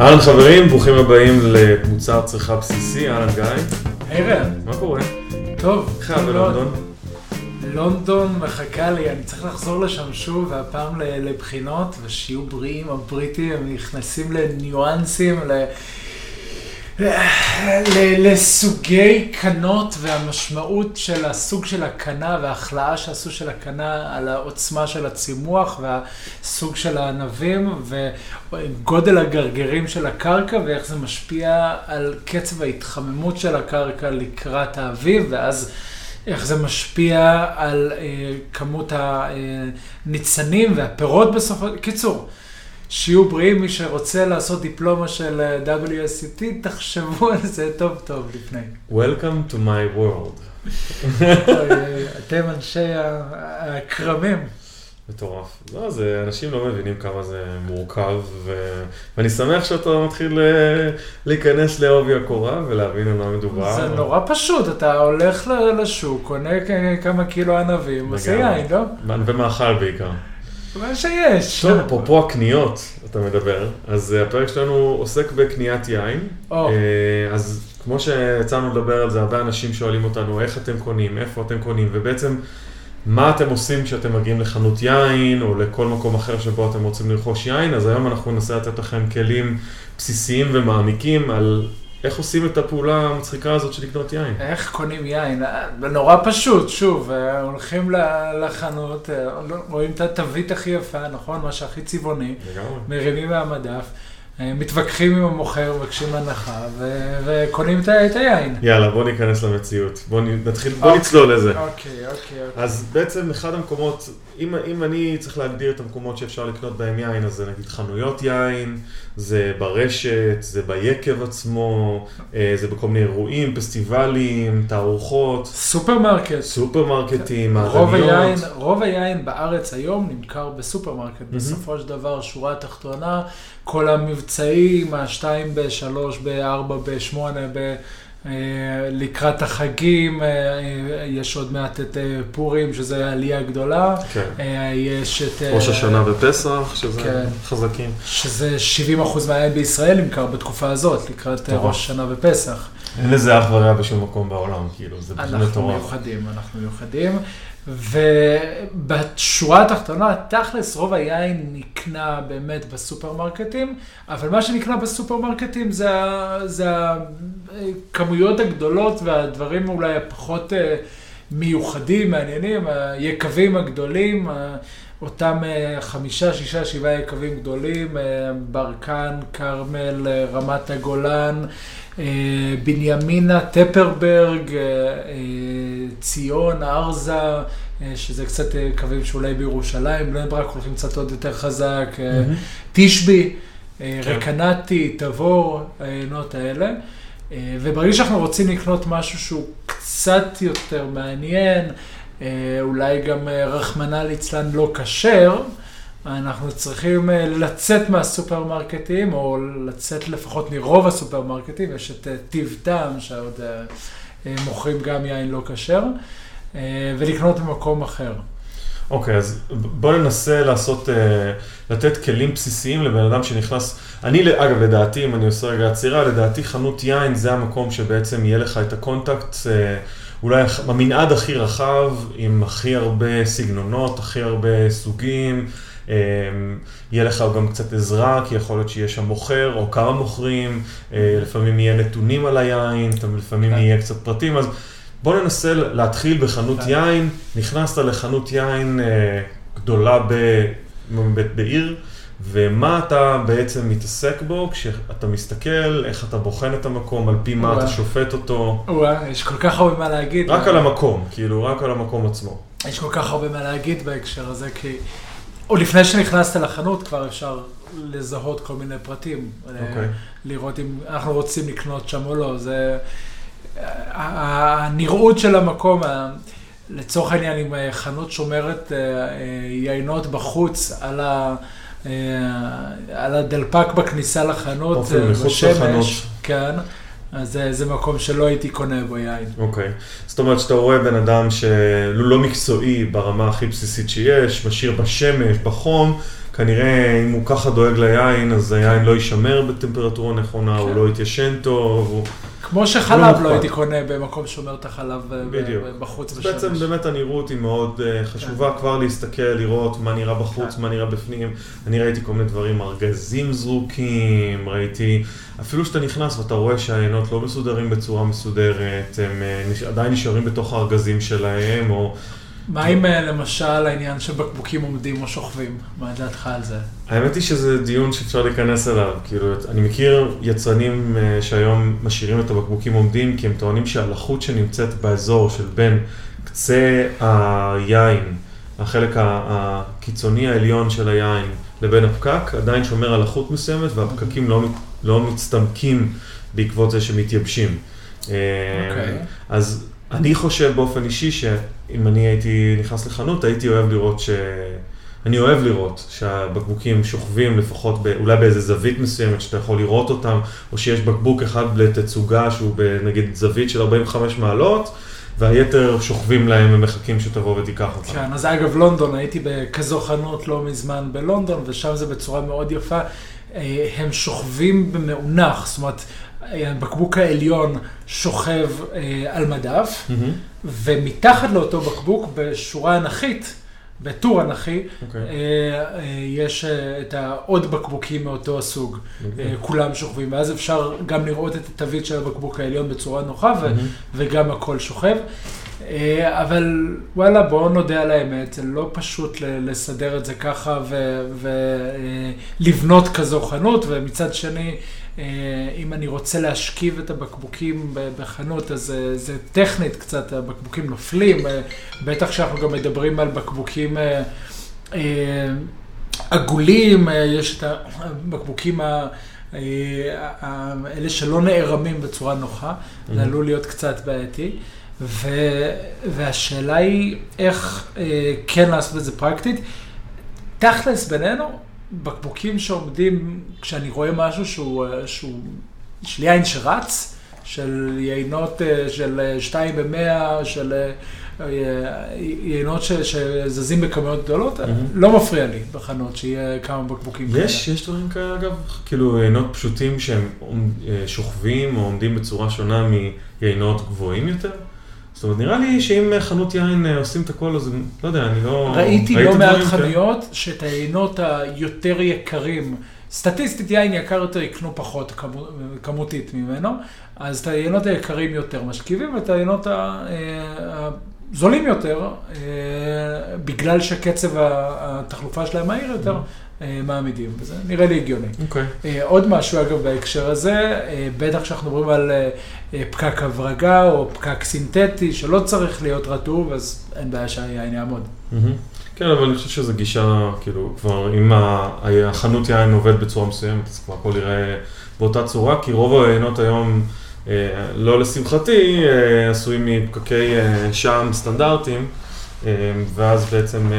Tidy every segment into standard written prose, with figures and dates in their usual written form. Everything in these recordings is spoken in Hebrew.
אהלן חברים, ברוכים הבאים למוצר צריכה בסיסי, אהלן גיא. היי רן. מה קורה? טוב. איך היה בלונדון? לונדון מחכה לי, אני צריך לחזור לשם שוב, והפעם לבחינות, ושיהיו בריאים הבריטים, הם נכנסים לניואנסים, לסוגי קנות והמשמעות של הסוג של הקנה וההחלאה שעשו של הקנה על העוצמה של הצימוח והסוג של הענבים וגודל הגרגרים של הקרקע ואיך זה משפיע על קצב ההתחממות של הקרקע לקראת האביב ואז איך זה משפיע על כמות הניצנים והפירות בסופו... קיצור. שיהיו בריאים, מי שרוצה לעשות דיפלומה של WST, תחשבו על זה טוב טוב לפני. Welcome to my world. אתם אנשי הקרמים. מטורף. לא, זה, אנשים לא מבינים כמה זה מורכב, ואני שמח שאתה מתחיל להיכנס לעובי הקורה ולהבין על מה מדובר. זה נורא פשוט, אתה הולך לשוק, קונה כמה קילו ענבים, עושה יין, לא? ומאכל בעיקר. מה שיש. טוב, אפרופו הקניות, אתה מדבר, אז הפרק שלנו עוסק בקניית יין. אז כמו שיצאנו לדבר על זה, הרבה אנשים שואלים אותנו איך אתם קונים, איפה אתם קונים, ובעצם מה אתם עושים כשאתם מגיעים לחנות יין, או לכל מקום אחר שבו אתם רוצים לרכוש יין, אז היום אנחנו ננסה לתת לכם כלים בסיסיים ומעמיקים על איך עושים את הפעולה המצחיקה הזאת של לקנות יין. איך קונים יין? נורא פשוט, שוב, הולכים לחנות, רואים את התווית הכי יפה, נכון? מה שהכי צבעוני, מרימים מהמדף, מתווכחים עם המוכר, מבקשים הנחה, וקונים את היין. יאללה, בוא ניכנס למציאות. בוא נצלול לזה. אוקיי. אז בעצם אחד המקומות, אם אני צריך להגדיר את המקומות שאפשר לקנות בהם יין, אז זה נגיד חנויות יין, זה ברשת, זה ביקב עצמו, זה בכל מיני אירועים, פסטיבלים, תערוכות. סופרמרקט. סופרמרקטים, מעדניות. רוב היין בארץ היום נמכר בסופרמרקט. בסופו של דבר, שורה התחתונה, כל המבצעים, ה-2 ב-3, ב-4, ב-8, לקראת החגים, יש עוד מעט את פורים, שזה העלייה הגדולה. כן. יש את... ראש השנה ופסח, שזה כן. חזקים. שזה 70% מהיין בישראל נמכר בתקופה הזאת, לקראת טוב. ראש השנה ופסח. אין לזה אך ורע בשום מקום בעולם, כאילו, זה בכלל מטורף. אנחנו מיוחדים. ובשורה התחתונה, תכלס רוב היין נקנה באמת בסופרמרקטים, אבל מה שנקנה בסופרמרקטים זה הכמויות הגדולות והדברים אולי הפחות מיוחדים, מעניינים, היקבים הגדולים, אותם 5, 6, 7 יקבים גדולים, ברקן, קרמל, רמת הגולן, בנימינה, טפרברג, ציון, ארזה, שזה קצת קווים שאולי בירושלים, בני ברק הולכים קצת עוד יותר חזק, תשבי, רקנתי, תבור, העינות האלה. וברגע שאנחנו רוצים לקנות משהו שהוא קצת יותר מעניין, אולי גם רחמנא ליצלן לא כשר, אנחנו צריכים לצאת מהסופרמרקטים, או לצאת לפחות מרוב הסופרמרקטים, יש את טיב טעם שעוד מוכרים גם יין לא כשר, ולקנות במקום אחר. אוקיי, אז בואו ננסה לתת כלים בסיסיים לבן אדם שנכנס, אגב, לדעתי, אם אני עושה רגע עצירה, לדעתי חנות יין זה המקום שבעצם יהיה לך את הקונטקט, אולי המנעד הכי רחב, עם הכי הרבה סגנונות, הכי הרבה סוגים, יהיה לך גם קצת עזרה, כי יכול להיות שיש שם מוכר או כמה מוכרים, לפעמים יהיה נתונים על היין, לפעמים יהיה קצת פרטים, אז בואו ננסה להתחיל בחנות יין, נכנסת לחנות יין גדולה בעיר, ומה אתה בעצם מתעסק בו, כשאתה מסתכל, איך אתה בוחן את המקום, על פי מה אתה שופט אותו. יש כל כך הרבה מה להגיד. רק על המקום, כאילו, רק על המקום עצמו. יש כל כך הרבה מה להגיד בהקשר הזה, כי... או לפני שנכנסת לחנות, כבר אפשר לזהות כל מיני פרטים. לראות אם אנחנו רוצים לקנות שם או לא. זה... הנראות של המקום, לצורך העניין, אם חנות שומרת יינות בחוץ על ה... על הדלפק בכניסה לחנות, בשמש, כן, אז זה מקום שלא הייתי קונה בו יין. אוקיי, זאת אומרת שאתה רואה בן אדם שלא מקצועי ברמה הכי בסיסית שיש, משאיר בשמש, בחום, כנראה אם הוא ככה דואג ליין, אז היין לא יישמר בטמפרטורה נכונה, הוא לא יתיישן טוב. כמו שחלב לא הייתי קונה במקום שומר את החלב בחוץ בשמש. בעצם באמת הנראות היא מאוד חשובה, כבר להסתכל, לראות מה נראה בחוץ, מה נראה בפנים. אני ראיתי כל מיני דברים, ארגזים זרוקים, ראיתי... אפילו שאתה נכנס ואתה רואה שהעיינות לא מסודרים בצורה מסודרת, הם עדיין נשארים בתוך הארגזים שלהם, או... מה אם למשל העניין שבקבוקים עומדים או שוכבים? מה דעתך על זה? האמת היא שזה דיון שאפשר להיכנס אליו. כאילו, אני מכיר יצרנים שהיום משאירים את הבקבוקים עומדים, כי הם טוענים שהלחות שנמצאת באזור של בין קצה היין, החלק הקיצוני העליון של היין, לבין הפקק, עדיין שומר על הלחות מסוימת, והפקקים לא מצטמקים בעקבות זה שמתייבשים. אז... אני חושב באופן אישי שאם אני הייתי נכנס לחנות, הייתי אוהב לראות אני אוהב לראות שהבקבוקים שוכבים לפחות אולי באיזה זווית מסוימת שאתה יכול לראות אותם, או שיש בקבוק אחד לתצוגה שהוא נגיד זווית של 45 מעלות, והיתר שוכבים להם ומחכים שתבוא ותיקח אותם. כן, אז אגב לונדון, הייתי בכזו חנות לא מזמן בלונדון, ושם זה בצורה מאוד יפה, הם שוכבים במאונח, זאת אומרת, הבקבוק העליון שוכב על מדף, ומתחת לאותו בקבוק בשורה אנכית, בטור אנכי, יש את העוד בקבוקים מאותו הסוג, כולם שוכבים, ואז אפשר גם לראות את התווית של הבקבוק העליון בצורה נוחה, וגם הכל שוכב. אבל וואלה, בואו נודה על האמת, זה לא פשוט לסדר את זה ככה ולבנות כזו חנות, ומצד שני, אם אני רוצה להשכיב את הבקבוקים בחנות, אז זה טכנית קצת, הבקבוקים נופלים, בטח שאנחנו גם מדברים על בקבוקים עגולים, יש את הבקבוקים האלה שלא נערמים בצורה נוחה, זה עלול להיות קצת בעייתי. והשאלה היא איך כן לעשות את זה פרקטית. תכלס בינינו, בקבוקים שעומדים, כשאני רואה משהו שהוא של יין שרץ, של יינות של 2 ב-100, של יינות שזזים בכמויות גדולות, לא מפריע לי בחנות שיהיה כמה בקבוקים כאלה. יש דברים כאלה אגב, כאילו יינות פשוטים שהם שוכבים או עומדים בצורה שונה מיינות גבוהים יותר. זאת אומרת, נראה לי שאם חנות יין עושים את הכל, אז לא יודע, אני לא... ראיתי לא מעט חנויות שאת היינות היותר יקרים, סטטיסטית יין יקר יותר יקנו פחות כמותית ממנו, אז את היינות היקרים יותר משכיבים, ואת היינות הזולים יותר, בגלל שקצב התחלופה שלהם מהיר יותר, מעמידים, וזה נראה לי הגיוני. עוד משהו אגב בהקשר הזה, בטח שאנחנו מדברים על פקק הברגה או פקק סינתטי שלא צריך להיות רטוב, אז אין בעיה שהיין יעמוד. כן, אבל אני חושב שזו גישה, כאילו, כבר אם החנות יין עובד בצורה מסוימת, אז כבר הכל יראה באותה צורה, כי רוב היינות היום, לא לשמחתי, עשויים מפקקי שם סטנדרטיים, ואז בעצם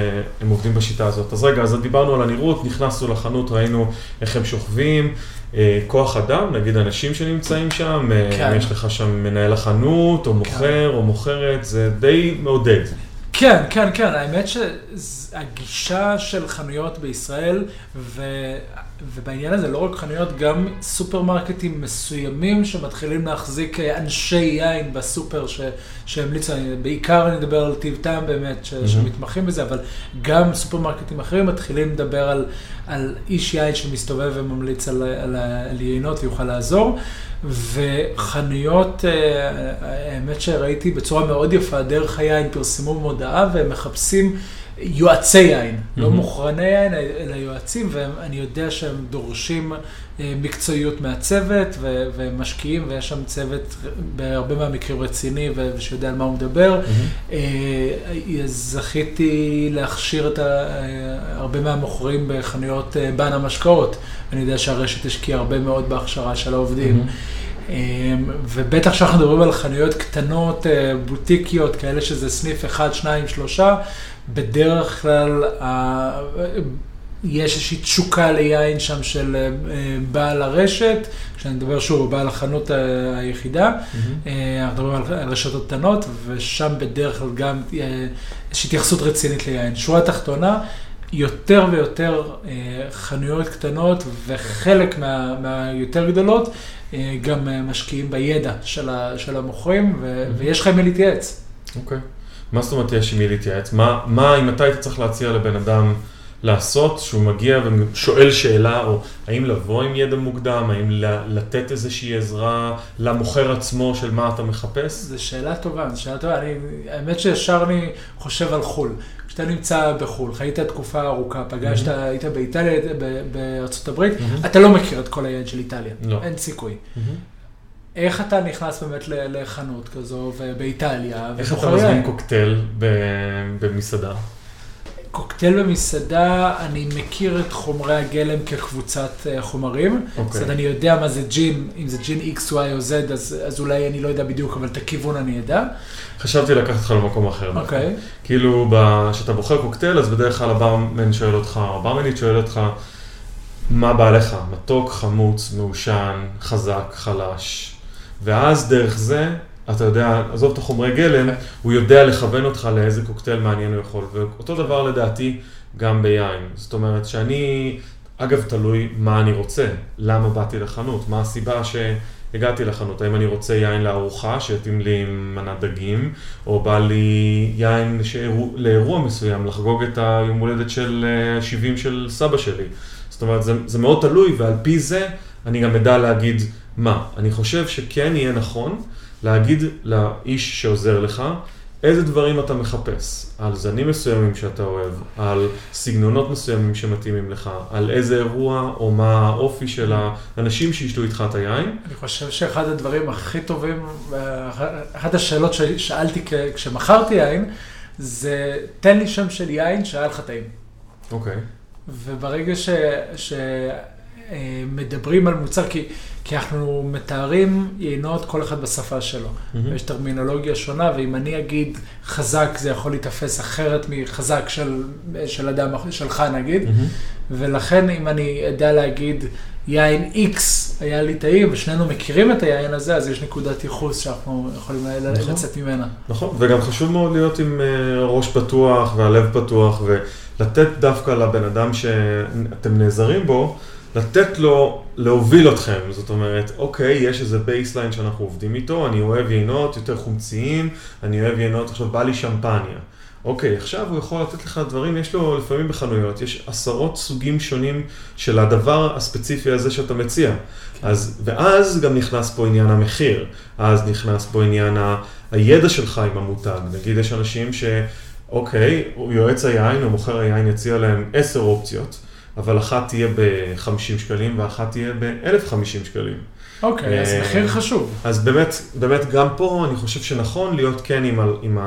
הם עובדים בשיטה הזאת. אז רגע, אז דיברנו על הנראות, נכנסנו לחנות, ראינו איך הם שוכבים, כוח אדם, נגיד אנשים שנמצאים שם, יש לך שם מנהל החנות, או מוכר, או מוכרת, זה די מעודד. כן, כן, כן, האמת שהגישה של חנויות בישראל, ובעניין הזה לא רק חנויות, גם סופרמרקטים מסוימים שמתחילים להחזיק אנשי יין בסופר שהמליצו, בעיקר אני מדבר על טיב טעם באמת שמתמחים בזה, אבל גם סופרמרקטים אחרים מתחילים לדבר על איש יין שמסתובב וממליץ על יינות ויוכל לעזור, וחנויות, האמת שראיתי בצורה מאוד יפה, דרך היין פרסמו מודעה והם מחפשים יועצי יין, לא מוכרני יין, אלא יועצים, ואני יודע שהם דורשים מקצועיות מהצוות, והם משקיעים, ויש שם צוות בהרבה מהמקרים רציני, ושיודע על מה הוא מדבר. זכיתי להכשיר את הרבה מהמוכרים בחנויות בן המשקאות, ואני יודע שהרשת השקיעה הרבה מאוד בהכשרה של העובדים. ובטח שאנחנו מדברים על חנויות קטנות, בוטיקיות, כאלה שזה סניף 1, 2, 3, בדרך כלל יש איזושהי תשוקה ליין שם של בעל הרשת, כשאני מדבר שוב, בעל החנות היחידה, אנחנו מדברים על רשתות קטנות, ושם בדרך כלל גם יש התייחסות רצינית ליין. שורה תחתונה, יותר ויותר חנויות קטנות וחלק מהיותר גדולות גם משקיעים בידע של המוכרים, ויש לך מי להתייעץ. אוקיי. מה זאת אומרת יש מי להתייעץ? אם אתה היית צריך להציע לבן אדם לעשות, שהוא מגיע ושואל שאלה, או האם לבוא עם ידע מוקדם, האם לתת איזושהי עזרה למוכר עצמו של מה אתה מחפש? זו שאלה טובה, זו שאלה טובה. האמת שישר אני חושב על חול. כשאתה נמצא בחול, חיית תקופה ארוכה, פגשת, היית באיטליה, בארצות הברית, אתה לא מכיר את כל הידע של איטליה. אין סיכוי. איך אתה נכנס באמת לחנות כזו באיטליה? איך אתה מזמין קוקטייל במסעדה? קוקטייל במסעדה, אני מכיר את חומרי הגלם כקבוצת חומרים. אז אני יודע מה זה ג'ין, אם זה ג'ין X, Y או Z, אז אולי אני לא יודע בדיוק, אבל את הכיוון אני יודע. חשבתי לקחת אותך למקום אחר. אוקיי. כאילו, כשאתה בוחר קוקטייל, אז בדרך כלל הברמן שואל אותך, הברמנית שואל אותך, מה בא לך? מתוק, חמוץ, מעושן, חזק, חלש. ואז דרך זה, אתה יודע, עזוב את החומרי גלם, הוא יודע לכוון אותך לאיזה קוקטייל מעניין הוא יכול. ואותו דבר לדעתי גם ביין. זאת אומרת שאני, אגב, תלוי מה אני רוצה, למה באתי לחנות, מה הסיבה שהגעתי לחנות. האם אני רוצה יין לארוחה שיתאים לי עם מנת דגים, או בא לי יין לאירוע מסוים, לחגוג את היום הולדת של 70 של סבא שלי. זאת אומרת, זה מאוד תלוי, ועל פי זה אני גם יודע להגיד מה. אני חושב שכן יהיה נכון, להגיד לאיש שעוזר לך, איזה דברים אתה מחפש, על זנים מסוימים שאתה אוהב, על סגנונות מסוימים שמתאימים לך, על איזה אירוע או מה האופי של האנשים שישתו איתך את היין. אני חושב שאחד הדברים הכי טובים, אחת השאלות ששאלתי כשמכרתי יין, זה תן לי שם של יין שהיה לך טעים. אוקיי. וברגע מדברים על מוצר, כי אנחנו מתארים יינות כל אחד בשפה שלו. ויש טרמינולוגיה שונה, ואם אני אגיד חזק, זה יכול להתאפס אחרת מחזק של אדם, שלך נגיד. ולכן אם אני יודע להגיד יין X היה לי טעים, ושנינו מכירים את היין הזה, אז יש נקודת ייחוס שאנחנו יכולים לצאת ממנה. נכון, וגם חשוב מאוד להיות עם ראש פתוח והלב פתוח, ולתת דווקא לבן אדם שאתם נעזרים בו, לתת לו להוביל אתכם, זאת אומרת, אוקיי, יש איזה בייסליין שאנחנו עובדים איתו, אני אוהב יינות יותר חומציים, אני אוהב יינות, עכשיו בא לי שמפניה. אוקיי, עכשיו הוא יכול לתת לך דברים, יש לו לפעמים בחנויות, יש עשרות סוגים שונים של הדבר הספציפי הזה שאתה מציע. כן. ואז גם נכנס פה עניין המחיר, אז נכנס פה עניין הידע שלך עם המותג, נגיד יש אנשים שאוקיי, הוא יועץ היין, הוא מוכר היין, יציע להם 10 אופציות, אבל אחת תהיה ב-50 שקלים, ואחת תהיה ב-1,050 שקלים. אוקיי, אז מחיר חשוב. אז באמת גם פה אני חושב שנכון להיות כן עם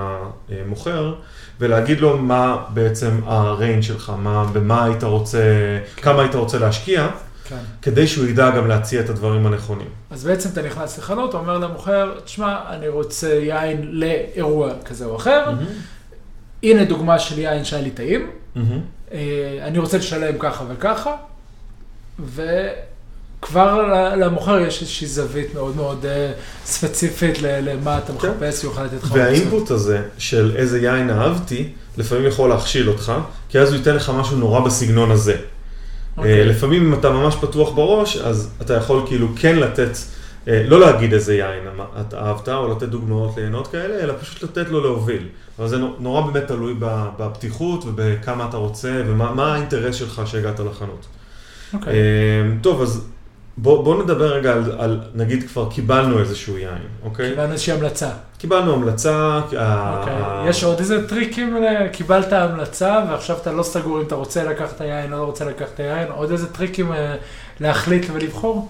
המוכר, ולהגיד לו מה בעצם הריינג' שלך, במה היית רוצה, כמה היית רוצה להשקיע, כדי שהוא ידע גם להציע את הדברים הנכונים. אז בעצם אתה נכנס לחנות, אומר למוכר, תשמע, אני רוצה יין לאירוע כזה או אחר, הנה דוגמה של יין שהיה לי טעים, אני רוצה לשלם ככה וככה, וכבר למוכר יש איזושהי זווית מאוד מאוד ספציפית למה אתה מחפש, יוכל לתת לך. והאינפוט הזה של איזה יין אהבתי, לפעמים יכול להכשיל אותך, כי אז הוא ייתן לך משהו נורא בסגנון הזה. לפעמים אם אתה ממש פתוח בראש, אז אתה יכול כאילו כן לתת, לא להגיד איזה יין את אהבת, או לתת דוגמאות ליהנות כאלה, אלא פשוט לתת לו להוביל. אבל זה נורא באמת תלוי בפתיחות ובכמה אתה רוצה, ומה האינטרס שלך שהגעת לחנות. אוקיי. טוב, אז בוא נדבר רגע על, נגיד כבר קיבלנו איזשהו יין, אוקיי? קיבלנו איזושהי המלצה. קיבלנו המלצה. אוקיי, יש עוד איזה טריקים, קיבלת המלצה, ועכשיו אתה לא סגור אם אתה רוצה לקחת יין או לא רוצה לקחת יין, עוד איזה טריקים להחליט ולבחור?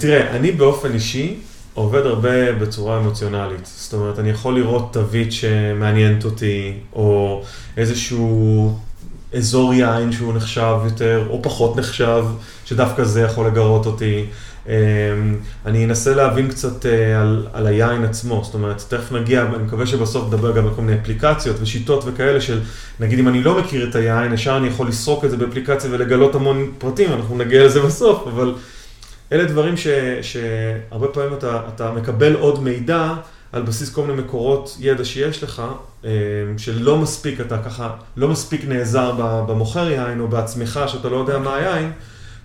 תראה, אני באופן אישי עובד הרבה בצורה אמוציונלית. זאת אומרת, אני יכול לראות תווית שמעניינת אותי, או איזשהו אזור יין שהוא נחשב יותר, או פחות נחשב, שדווקא זה יכול לגרות אותי. אני אנסה להבין קצת על היין עצמו. זאת אומרת, תכף נגיע, אני מקווה שבסוף נדבר גם על כל מיני אפליקציות ושיטות וכאלה של, נגיד אם אני לא מכיר את היין, ישר אני יכול לסרוק את זה באפליקציה ולגלות המון פרטים, אנחנו נגיע לזה בסוף, אבל אלה דברים שהרבה פעמים אתה מקבל עוד מידע על בסיס כל מיני מקורות ידע שיש לך, שלא מספיק, אתה ככה, לא מספיק נעזר במוכר יין או בעצמך, שאתה לא יודע מה היין,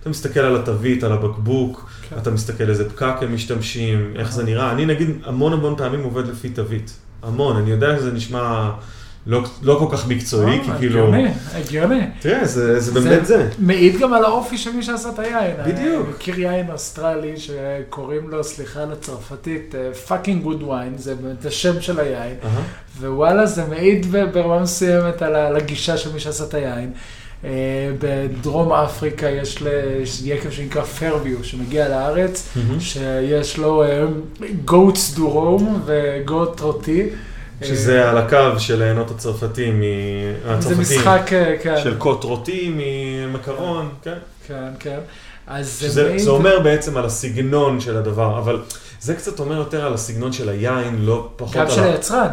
אתה מסתכל על התווית, על הבקבוק, אתה מסתכל איזה פקק הם משתמשים, איך זה נראה. אני נגיד המון פעמים עובד לפי תווית. המון, אני יודע שזה נשמע לא כל כך מקצועי, כי כאילו... הגיוני. תראה, זה באמת זה. מעיד גם על האופי של מי שעשה את היין. בדיוק. מכיר יין אוסטרלי שקוראים לו, סליחה לצרפתית, Fucking good wine, זה השם של היין. ווואלה, זה מעיד ברמה מסוימת על הגישה של מי שעשה את היין. בדרום אפריקה יש יקב שנקרא פרביו, שמגיע לארץ, שיש לו Goats do Rome ו-Goat Roti. שזה על הקו של הענות הצרפתים, זה משחק, כן. של קוט רוטי ממקרון, כן. כן, כן. זה אומר בעצם על הסגנון של הדבר, אבל זה קצת אומר יותר על הסגנון של היין, לא פחות על... גם של היצרן.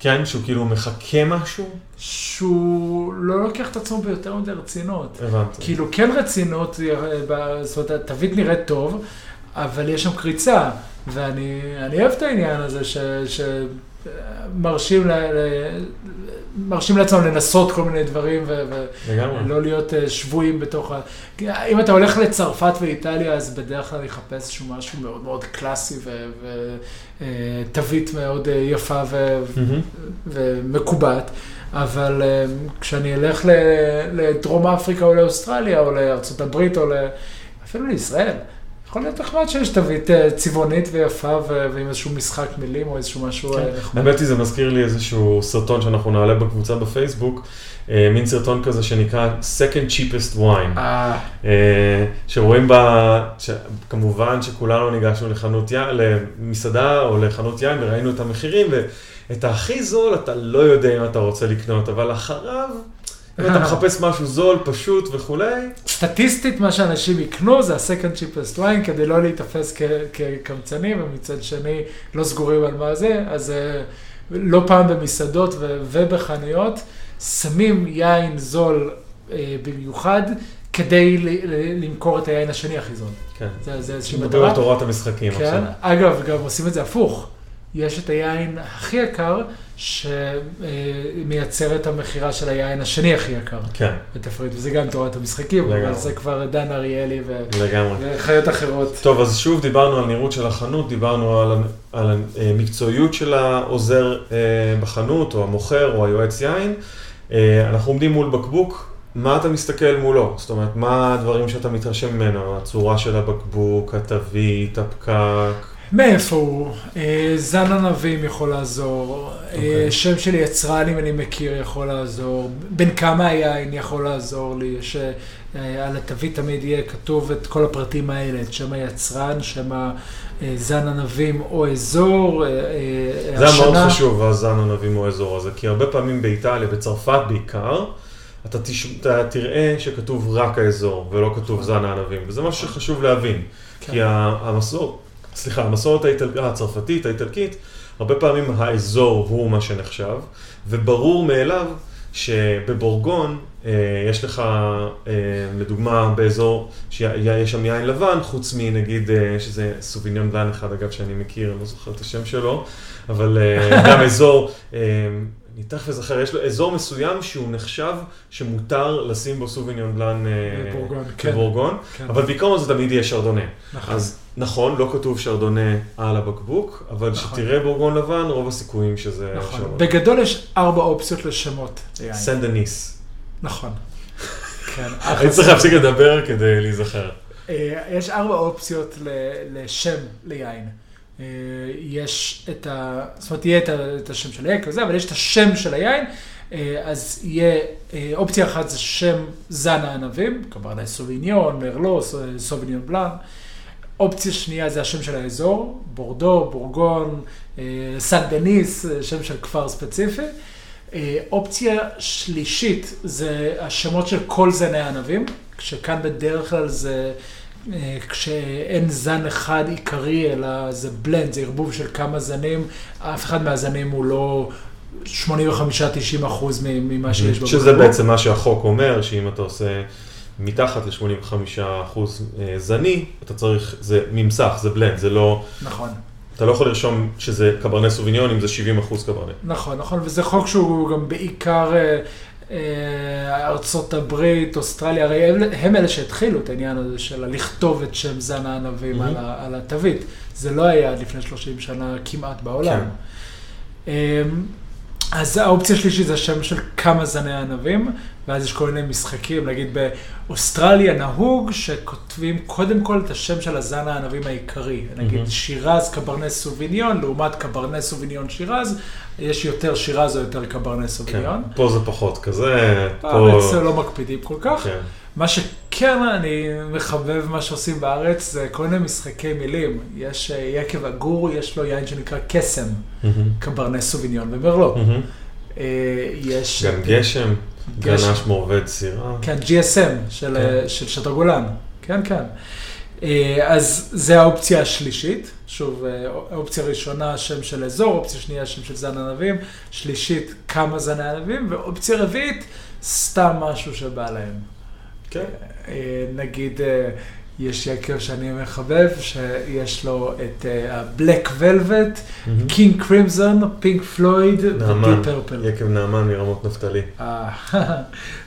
כן, שהוא כאילו מחכה משהו? שהוא לא לוקח את עצמו ביותר מדי רצינות. הבנתי. כאילו כן רצינות, זאת אומרת, תווית נראית טוב, אבל יש שם קריצה, ואני אוהב את העניין הזה מרשים לעצמם לנסות כל מיני דברים ולא להיות שבויים בתוך ה... אם אתה הולך לצרפת ואיטליה, אז בדרך כלל יחפש שהוא משהו מאוד מאוד קלאסי ותווית מאוד יפה ומקובעת. אבל כשאני אלך לדרום אפריקה או לאוסטרליה או לארצות הברית או אפילו לישראל, יכול להיות נחמד שיש תווית צבעונית ויפה ועם איזשהו משחק מילים או איזשהו משהו נחמד. האמת היא, זה מזכיר לי איזשהו סרטון שאנחנו נעלה בקבוצה בפייסבוק, מין סרטון כזה שנקרא Second Cheapest Wine, שרואים בה, כמובן שכולנו ניגשנו למסעדה או לחנות יין וראינו את המחירים, ואת הכי זול אתה לא יודע אם אתה רוצה לקנות, אבל אחריו... אם אתה מחפש משהו זול, פשוט וכו'. סטטיסטית, מה שאנשים יקנו זה ה-Second Cheapest Wine, כדי לא להתאפס כקמצנים, ומצד שני לא סגורים על מה זה, אז לא פעם במסעדות ובחנויות, שמים יין זול במיוחד, כדי למכור את היין השני הכי זול. כן. זה איזושהי מטרה. מדבר על תורת המשחקים עכשיו. אגב, גם עושים את זה הפוך. יש את היין הכי יקר, שמייצר את המחירה של היין השני הכי יקר. כן. בתפריט, וזה גם תורת המשחקים, אבל זה כבר דן אריאלי וחיות אחרות. טוב, אז שוב דיברנו על נראות של החנות, דיברנו על המקצועיות של העוזר בחנות, או המוכר, או היועץ יין. אנחנו עומדים מול בקבוק, מה אתה מסתכל מולו? זאת אומרת, מה הדברים שאתה מתרשם ממנו? הצורה של הבקבוק, התווית, הפקק? מאיפה הוא? זן ענבים יכול לעזור, שם של יצרן אם אני מכיר יכול לעזור, בין כמה היין יכול לעזור לי, שעל התווית תמיד יהיה כתוב את כל הפרטים האלה, את שם היצרן, שם הזן ענבים או אזור, השנה. זה מאוד חשוב, הזן ענבים או אזור הזה, כי הרבה פעמים באיטליה, בצרפת בעיקר, אתה תראה שכתוב רק האזור ולא כתוב זן הענבים, וזה משהו שחשוב להבין, כי המסורת הצרפתית, האיטלקית, הרבה פעמים האזור הוא מה שנחשב, וברור מאליו שבבורגון יש לך, לדוגמה, באזור שיש שם יין לבן, חוץ מנגיד שזה סוביניון בלאן אחד, אגב, שאני מכיר, אני לא זוכר את השם שלו, אבל גם אזור, אני תכף אזכר, יש לו אזור מסוים שהוא נחשב שמותר לשים בו סוביניון בלאן בבורגון, אבל בעיקרון זה תמיד יהיה שרדונה. אז נכון, לא כתוב שרדונה על הבקבוק, אבל שתראה בורגון לבן, רוב הסיכויים שזה... נכון. בגדול יש 4 אופציות לשמות. סנט-דניס. נכון. אני צריך להפסיק לדבר כדי להיזכר. יש 4 אופציות לשם ליין. יש את ה... זאת אומרת, יהיה את השם של היין כזה, אבל יש את השם של היין, אז יהיה... אופציה אחת זה שם זן הענבים, קברני סוביניון, מרלו, סוביניון בלאן. אופציה שנייה זה השם של האזור, בורדו, בורגון, סנט-דניס, שם של כפר ספציפי. אופציה שלישית זה השמות של כל זני הענבים, שכאן בדרך כלל זה כשאין זן אחד עיקרי, אלא זה בלנד, זה ערבוב של כמה זנים, אף אחד מהזנים הוא לא 85-90% ממה שיש בבקבוק. שזה בעצם מה שהחוק אומר, שאם אתה עושה... מתחת ל-85% זני, אתה צריך, זה ממסך, זה בלנד, זה לא... נכון. אתה לא יכול לרשום שזה קברני סוביניון, אם זה 70% קברני. נכון, נכון, וזה חוק שהוא גם בעיקר ארצות הברית, אוסטרליה, הרי הם אלה שהתחילו את העניין הזה של לכתוב את שם זן הענבים על התווית. זה לא היה לפני 30 שנה כמעט בעולם. אז האופציה שלישית זה השם של כמה זני הענבים, ואז יש כל מיני משחקים, נגיד באוסטרליה נהוג שכותבים קודם כל את השם של הזן הענבים העיקרי, נגיד שירז קברני סוביניון, לעומת קברני סוביניון שירז, יש יותר שירז או יותר קברני סוביניון. כן, פה זה פחות כזה, בארץ לא מקפידים כל כך. מה שכן אני מחבב מה שעושים בארץ זה כל מיני משחקי מילים. יש יקב אגור, יש לו יין שנקרא קסם, קברני סוביניון ומרלו. יש... גם גשם, גנש מורבד סירה. כן, GSM של שטר גולן, כן, כן. אז זה האופציה השלישית, שוב, האופציה הראשונה שם של אזור, אופציה שנייה שם של זן ענבים, שלישית כמה זן ענבים, ואופציה רביעית סתם משהו שבא להם. כן. נגיד, יש יקב שאני מחבב, שיש לו את ה-Black Velvet, King Crimson, Pink Floyd ו-Deep Purple. יקב נעמן מרמות נפתלי.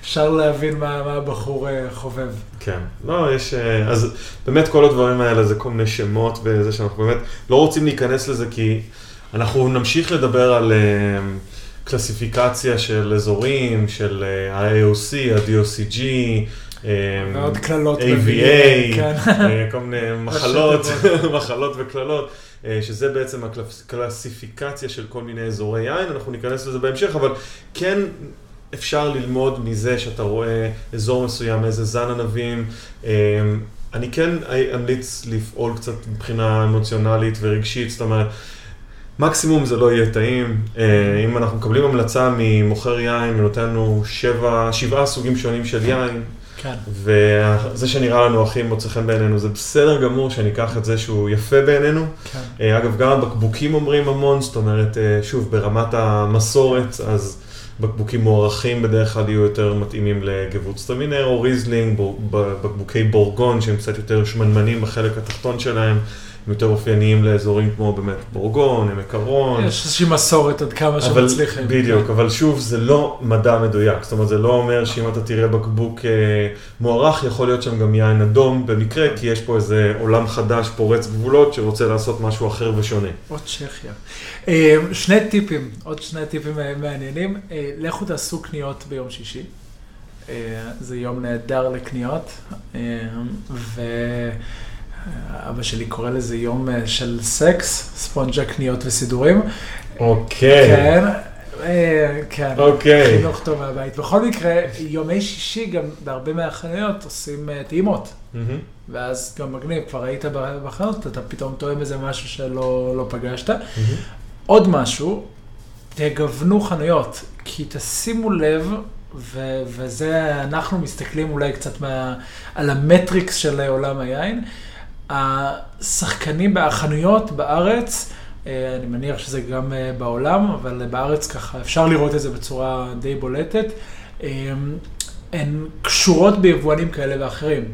אפשר להבין מה הבחור חובב. כן. לא, יש... אז באמת כל הדברים האלה זה כל מיני שמות וזה שאנחנו באמת לא רוצים להיכנס לזה, כי אנחנו נמשיך לדבר על... קלסיפיקציה של אזורים, של ה-AOC, ה-DOCG, ועוד כללות AVA, כל מיני מחלות וכללות, שזה בעצם הקלסיפיקציה של כל מיני אזורי יין, אנחנו ניכנס לזה בהמשך, אבל כן אפשר ללמוד מזה שאתה רואה אזור מסוים, איזה זן ענבים, אני כן אמליץ לפעול קצת מבחינה אמוציונלית ורגשית, זאת אומרת, מקסימום זה לא יהיה טעים. אם אנחנו מקבלים המלצה ממוכר יין, ונותנו 7 סוגים שונים של יין, וזה שנראה לנו הכי מוצא חן בעינינו, זה בסדר גמור שניקח את זה שהוא יפה בעינינו. אגב, גם הבקבוקים אומרים המון, זאת אומרת, שוב, ברמת המסורת, אז בקבוקים מוערכים בדרך כלל יהיו יותר מתאימים לגבוץ טמינר או ריזלינג, בקבוקי בורגון שהם קצת יותר שמנמנים בחלק התחתון שלהם. הם יותר אופייניים לאזורים כמו באמת בורגון, עמק הרון. יש איזושהי מסורת עד כמה שמצליחים. בדיוק, אבל שוב, זה לא מדע מדויק. זאת אומרת, זה לא אומר שאם אתה תראה בקבוק מוערך, יכול להיות שם גם יין אדום במקרה, כי יש פה איזה עולם חדש פורץ גבולות שרוצה לעשות משהו אחר ושונה. עוד שכיה. עוד שני טיפים מעניינים. לכו תעשו קניות ביום שישי. זה יום נהדר לקניות. אבא שלי קורא לזה יום של סקס, ספונג'ה, קניות וסידורים. אוקיי. כן, כן. אוקיי. חינוך טוב מהבית. בכל מקרה, יומי שישי גם בהרבה מהחנויות עושים טעימות. ואז גם מגניב, כבר היית בחנות, אתה פתאום טועם איזה משהו שלא פגשת. עוד משהו, תגוונו חנויות, כי תשימו לב, וזה אנחנו מסתכלים אולי קצת על המטריקס של עולם היין, השחקנים בחנויות בארץ, אני מניח שזה גם בעולם, אבל בארץ ככה אפשר לראות את זה בצורה די בולטת, הן קשורות ביבואנים כאלה ואחרים.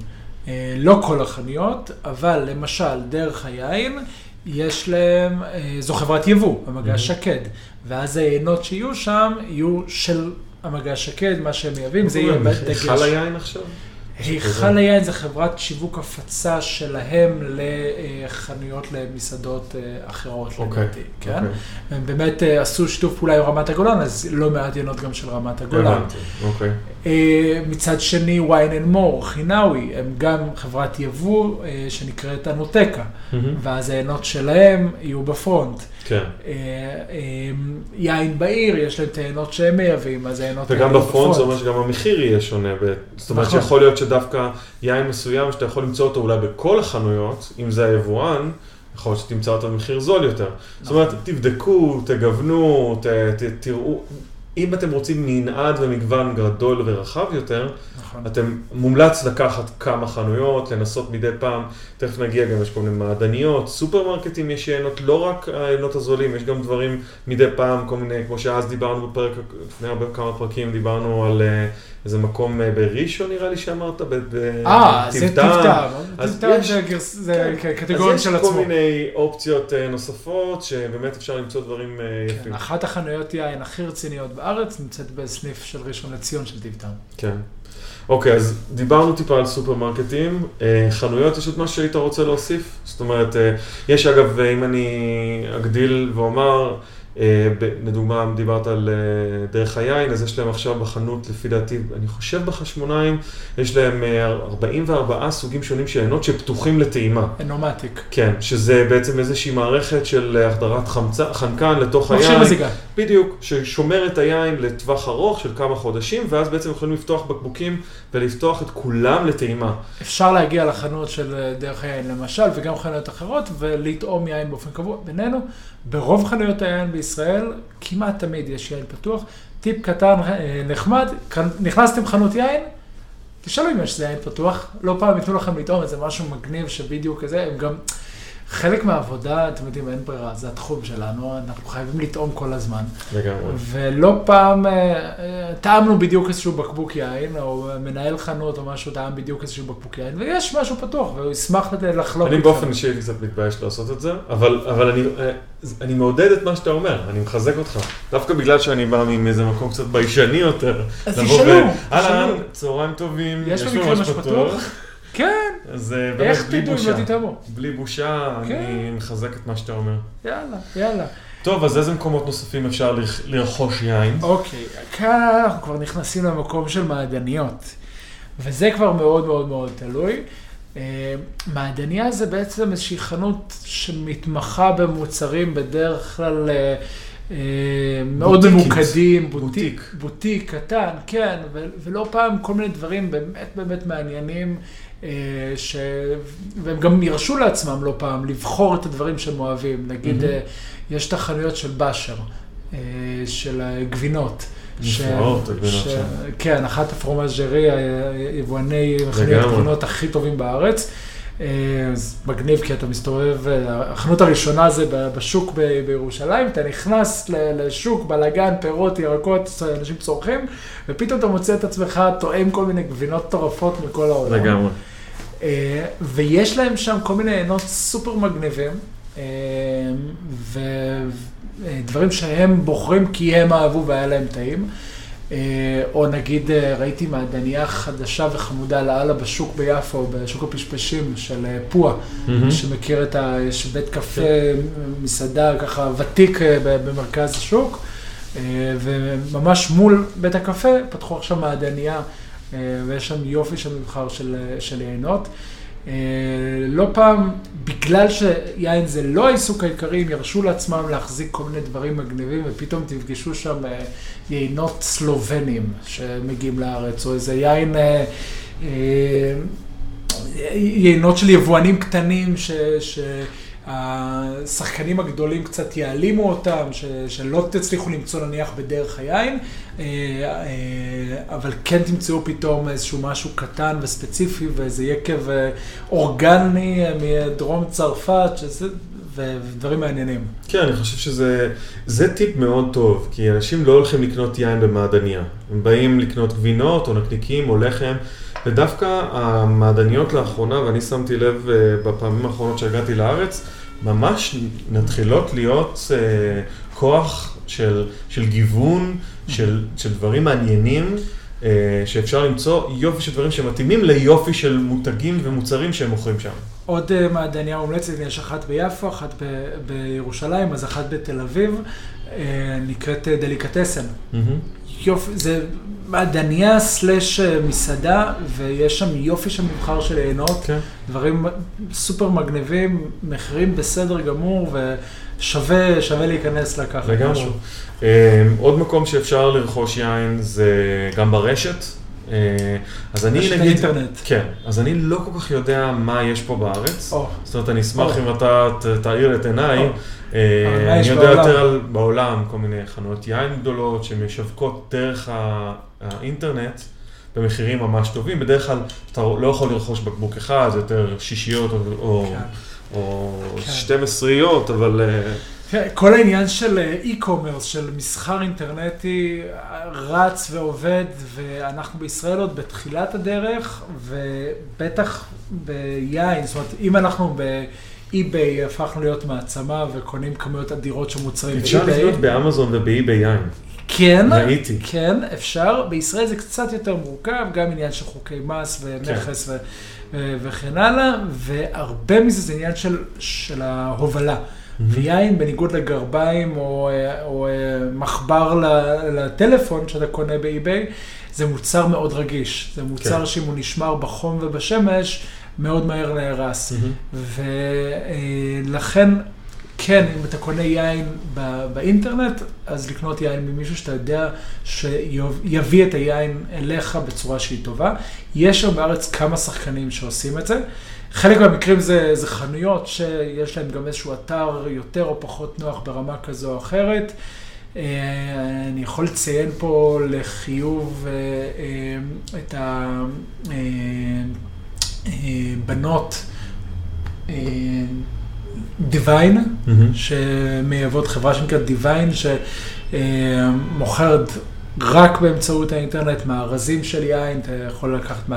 לא כל החנויות, אבל למשל דרך היין, יש להם, זו חברת יבוא, המגע שקד, ואז העינות שיהיו שם יהיו של המגע שקד, מה שהם מייבים, זה יהיה בדגש. חל היין עכשיו? היכל היין זה חברת שיווק הפצה שלהם לחנויות למסעדות אחרות לדעתי, כן? הם באמת עשו שיתוף פעולה עם רמת הגולן, אז לא מעט ינות גם של רמת הגולן. מצד שני, ויין אנד מור, חינאוי, הם גם חברת יבוא שנקראת אנוטקה, ואז העינות שלהם יהיו בפרונט. יין בעיר, יש להם טענות שהם מייבים, אז העינות... וגם בפרונט זה אומר שגם המחיר יהיה שונה, זאת אומרת שיכול להיות שדווקא יין מסוים שאתה יכול למצוא אותו אולי בכל החנויות, אם זה היבואן, יכול להיות שתמצא אותו במחיר זול יותר. זאת אומרת, תבדקו, תגוונו, תראו... אם אתם רוצים מנעד ומגוון גדול ורחב יותר, אתם מומלץ לקחת כמה חנויות, לנסות מדי פעם, תכף נגיע גם, יש כל מיני מעדניות, סופרמרקטים יש יינות, לא רק יינות הזולים, יש גם דברים מדי פעם, כל מיני, כמו שאז דיברנו בפרק, לפני הרבה כמה פרקים, דיברנו על איזה מקום בראשון, נראה לי שאמרת, זה טבטה, זה קטגוריה של עצמו. אז יש כל מיני אופציות נוספות, שבאמת אפשר למצוא דברים יפים. אחת החנויות היא העין הכי רציניות בארץ, נמצאת בסניף של ראשון לציון של דיבטה. כן. אוקיי, אז דיברנו טיפה על סופרמרקטים, חנויות, יש עוד משהו שהיית רוצה להוסיף? זאת אומרת, יש אגב, אם אני אגדיל ואומר, לדוגמה, דיברת על דרך היין, אז יש להם עכשיו בחנות, לפי דעתי, אני חושב בחשמונאים, יש להם 44 סוגים שונים של עינות שפתוחים לטעימה. אנומטיק. כן, שזה בעצם איזושהי מערכת של החדרת חנקן לתוך היין. מכשיר מזיגה. בדיוק, ששומר את היין לטווח ארוך של כמה חודשים, ואז בעצם יכולים לפתוח בקבוקים ולפתוח את כולם לטעימה. אפשר להגיע לחנות של דרך היין למשל, וגם חנויות אחרות, ולטעום יין באופן קבוע. בינינו, ברוב חנויות היין בישראל, כמעט תמיד יש יין פתוח. טיפ קטן נחמד, נכנסתם חנות יין, תשאלו אם יש יין פתוח, לא פעם יתנו לכם לטעום את זה, משהו מגניב שבדיוק כזה, הם גם... חלק מהעבודה, אתם יודעים, אין ברירה, זה התחום שלנו, אנחנו חייבים לטעום כל הזמן. לגמרי. ולא פעם, טעמנו בדיוק איזשהו בקבוק יין, או מנהל חנות או משהו, טעם בדיוק איזשהו בקבוק יין, ויש משהו פתוח, והוא ישמח לחלוק. אני באופן אישי קצת מתבייש לעשות את זה, אבל אני מעודד את מה שאתה אומר, אני מחזק אותך. דווקא בגלל שאני בא מאיזה מקום קצת ביישני יותר. אז תשאלו. אהלן, צהריים טובים, יש לו משהו פתוח. כן, איך תדעו אם לא תתאמו? בלי בושה, אני מחזק את מה שאתה אומר. יאללה, יאללה. טוב, אז איזה מקומות נוספים אפשר לרכוש יין? אוקיי, כאן אנחנו כבר נכנסים למקום של מעדניות, וזה כבר מאוד מאוד מאוד תלוי. מעדניה זה בעצם איזושהי חנות שמתמחה במוצרים בדרך כלל מאוד ממוקדים, בוטיק קטן, כן, ולא פעם כל מיני דברים באמת באמת מעניינים, והם גם ירשו לעצמם לא פעם לבחור את הדברים שהם אוהבים. נגיד, יש את החנויות של באשר, של גבינות. נפלאות, הגבינות שם. כן, אחת הפרומז'רי, היבואני מחנויות גבינות הכי טובים בארץ. אז מגניב, כי אתה מסתובב, החנות הראשונה זה בשוק בירושלים, אתה נכנס לשוק, בלגן, פירות, ירקות, אנשים צורכים, ופתאום אתה מוצא את עצמך, טועם כל מיני גבינות טורפות מכל העולם. לגמרי. ויש להם שם כל מיני עינות סופר מגניבים, ודברים שהם בוחרים כי הם אהבו והיה להם טעים. או נגיד, ראיתי מעדניה חדשה וחמודה לאללה בשוק ביפו, בשוק הפשפשים של פועה, שמכיר את בית קפה, מסעדה ככה ותיק במרכז השוק, וממש מול בית הקפה פתחו עכשיו מעדניה, ויש שם יופי של מבחר של יינות. לא פעם, בגלל שיין זה לא העיסוק העיקרי, הם ירשו לעצמם להחזיק כל מיני דברים מגניבים, ופתאום תפגשו שם יינות סלובנים שמגיעים לארץ, או איזה יין, יינות של יבואנים קטנים השחקנים הגדולים קצת יעלימו אותם, שלא תצליחו למצוא נניח בדרך היין, אבל כן תמצאו פתאום איזשהו משהו קטן וספציפי, ואיזה יקב אורגני מדרום צרפת, ודברים מעניינים. כן, אני חושב שזה טיפ מאוד טוב, כי אנשים לא הולכים לקנות יין במעדניה. הם באים לקנות גבינות או נקניקים או לחם, ודווקא המעדניות לאחרונה, ואני שמתי לב בפעמים האחרונות שהגעתי לארץ, ממש מתחילות להיות כוח של גיוון, של דברים מעניינים, שאפשר למצוא יופי של דברים שמתאימים ליופי של מותגים ומוצרים שהם מוכרים שם. עוד מעדניה מומלצת, יש אחת ביפו, אחת בירושלים, אז אחת בתל אביב, נקראת דליקטסן. יופי, זה מעדניה סלש מסעדה, ויש שם יופי של מבחר של יינות, דברים סופר מגניבים, מחירים בסדר גמור, ושווה להיכנס לקחת משהו. עוד מקום שאפשר לרכוש יין זה גם ברשת, אז אני נגיד, כן, אז אני לא כל כך יודע מה יש פה בארץ, זאת אומרת אני אשמח אם אתה תאיר את עיניי, אני יודע יותר בעולם כל מיני חנויות יין גדולות שמשווקות דרך האינטרנט במחירים ממש טובים, בדרך כלל אתה לא יכול לרכוש בקבוק אחד, זה יותר שישיות או 12יות, אבל... כל העניין של e-commerce, של מסחר אינטרנטי, רץ ועובד, ואנחנו בישראל עוד בתחילת הדרך, ובטח ביין, זאת אומרת, אם אנחנו באי-ביי הפכנו להיות מעצמה וקונים כמויות אדירות של מוצרים. אפשר לקנות באמזון ובאי-ביי יין. כן, ראיתי. כן, אפשר. בישראל זה קצת יותר מורכב, גם עניין של חוקי מס ומכס וכן הלאה, והרבה מזה זה עניין של ההובלה. ויין בניגוד לגרביים או מחבר לטלפון שאתה קונה באי-ביי, זה מוצר מאוד רגיש. זה מוצר שאם הוא נשמר בחום ובשמש, מאוד מהר נהרס. ולכן, כן, אם אתה קונה יין באינטרנט, אז לקנות יין ממישהו שאתה יודע שיביא את היין אליך בצורה שהיא טובה. יש שם בארץ כמה שחקנים שעושים את זה. חלק מהמקרים זה חנויות שיש להם גם איזשהו אתר יותר או פחות נוח ברמה כזו או אחרת. אני יכול לציין פה לחיוב את הבנות Divine, שמייבאות חברה שנקראת Divine, שמוכרת רק באמצעות האינטרנט מארזים של יין, אתה יכול לקחת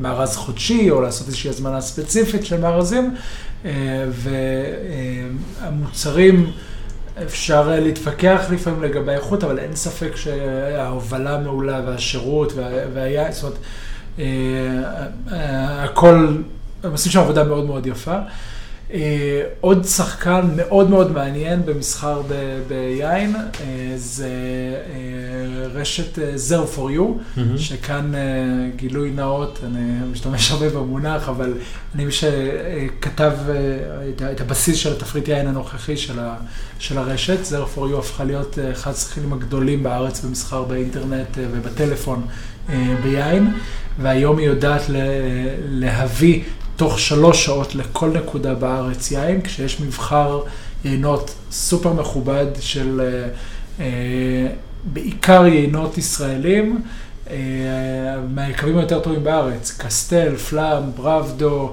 מארז חודשי או לעשות איזושהי הזמנה ספציפית של מארזים, והמוצרים אפשר להתפקח לפעמים לגבי איכות, אבל אין ספק שההובלה מעולה והשירות והיין, זאת אומרת, הכל, הם עושים שם עבודה מאוד מאוד יפה. עוד שחקן מאוד מאוד מעניין במסחר ביין, זה רשת Zerf4U, שכאן גילוי נאות, אני משתמש הרבה במונח, אבל אני מי שכתב את הבסיס של התפריט יין הנוכחי של הרשת, Zerf4U הפכה להיות אחד השחקנים הגדולים בארץ במסחר באינטרנט ובטלפון ביין, והיום היא יודעת להביא תוך 3 שעות לכל נקודה בארץ יין, כשיש מבחר יינות סופר מכובד של בעיקר יינות ישראלים, מהיקבים היותר טובים בארץ, קסטל, פלאם, ברבדו,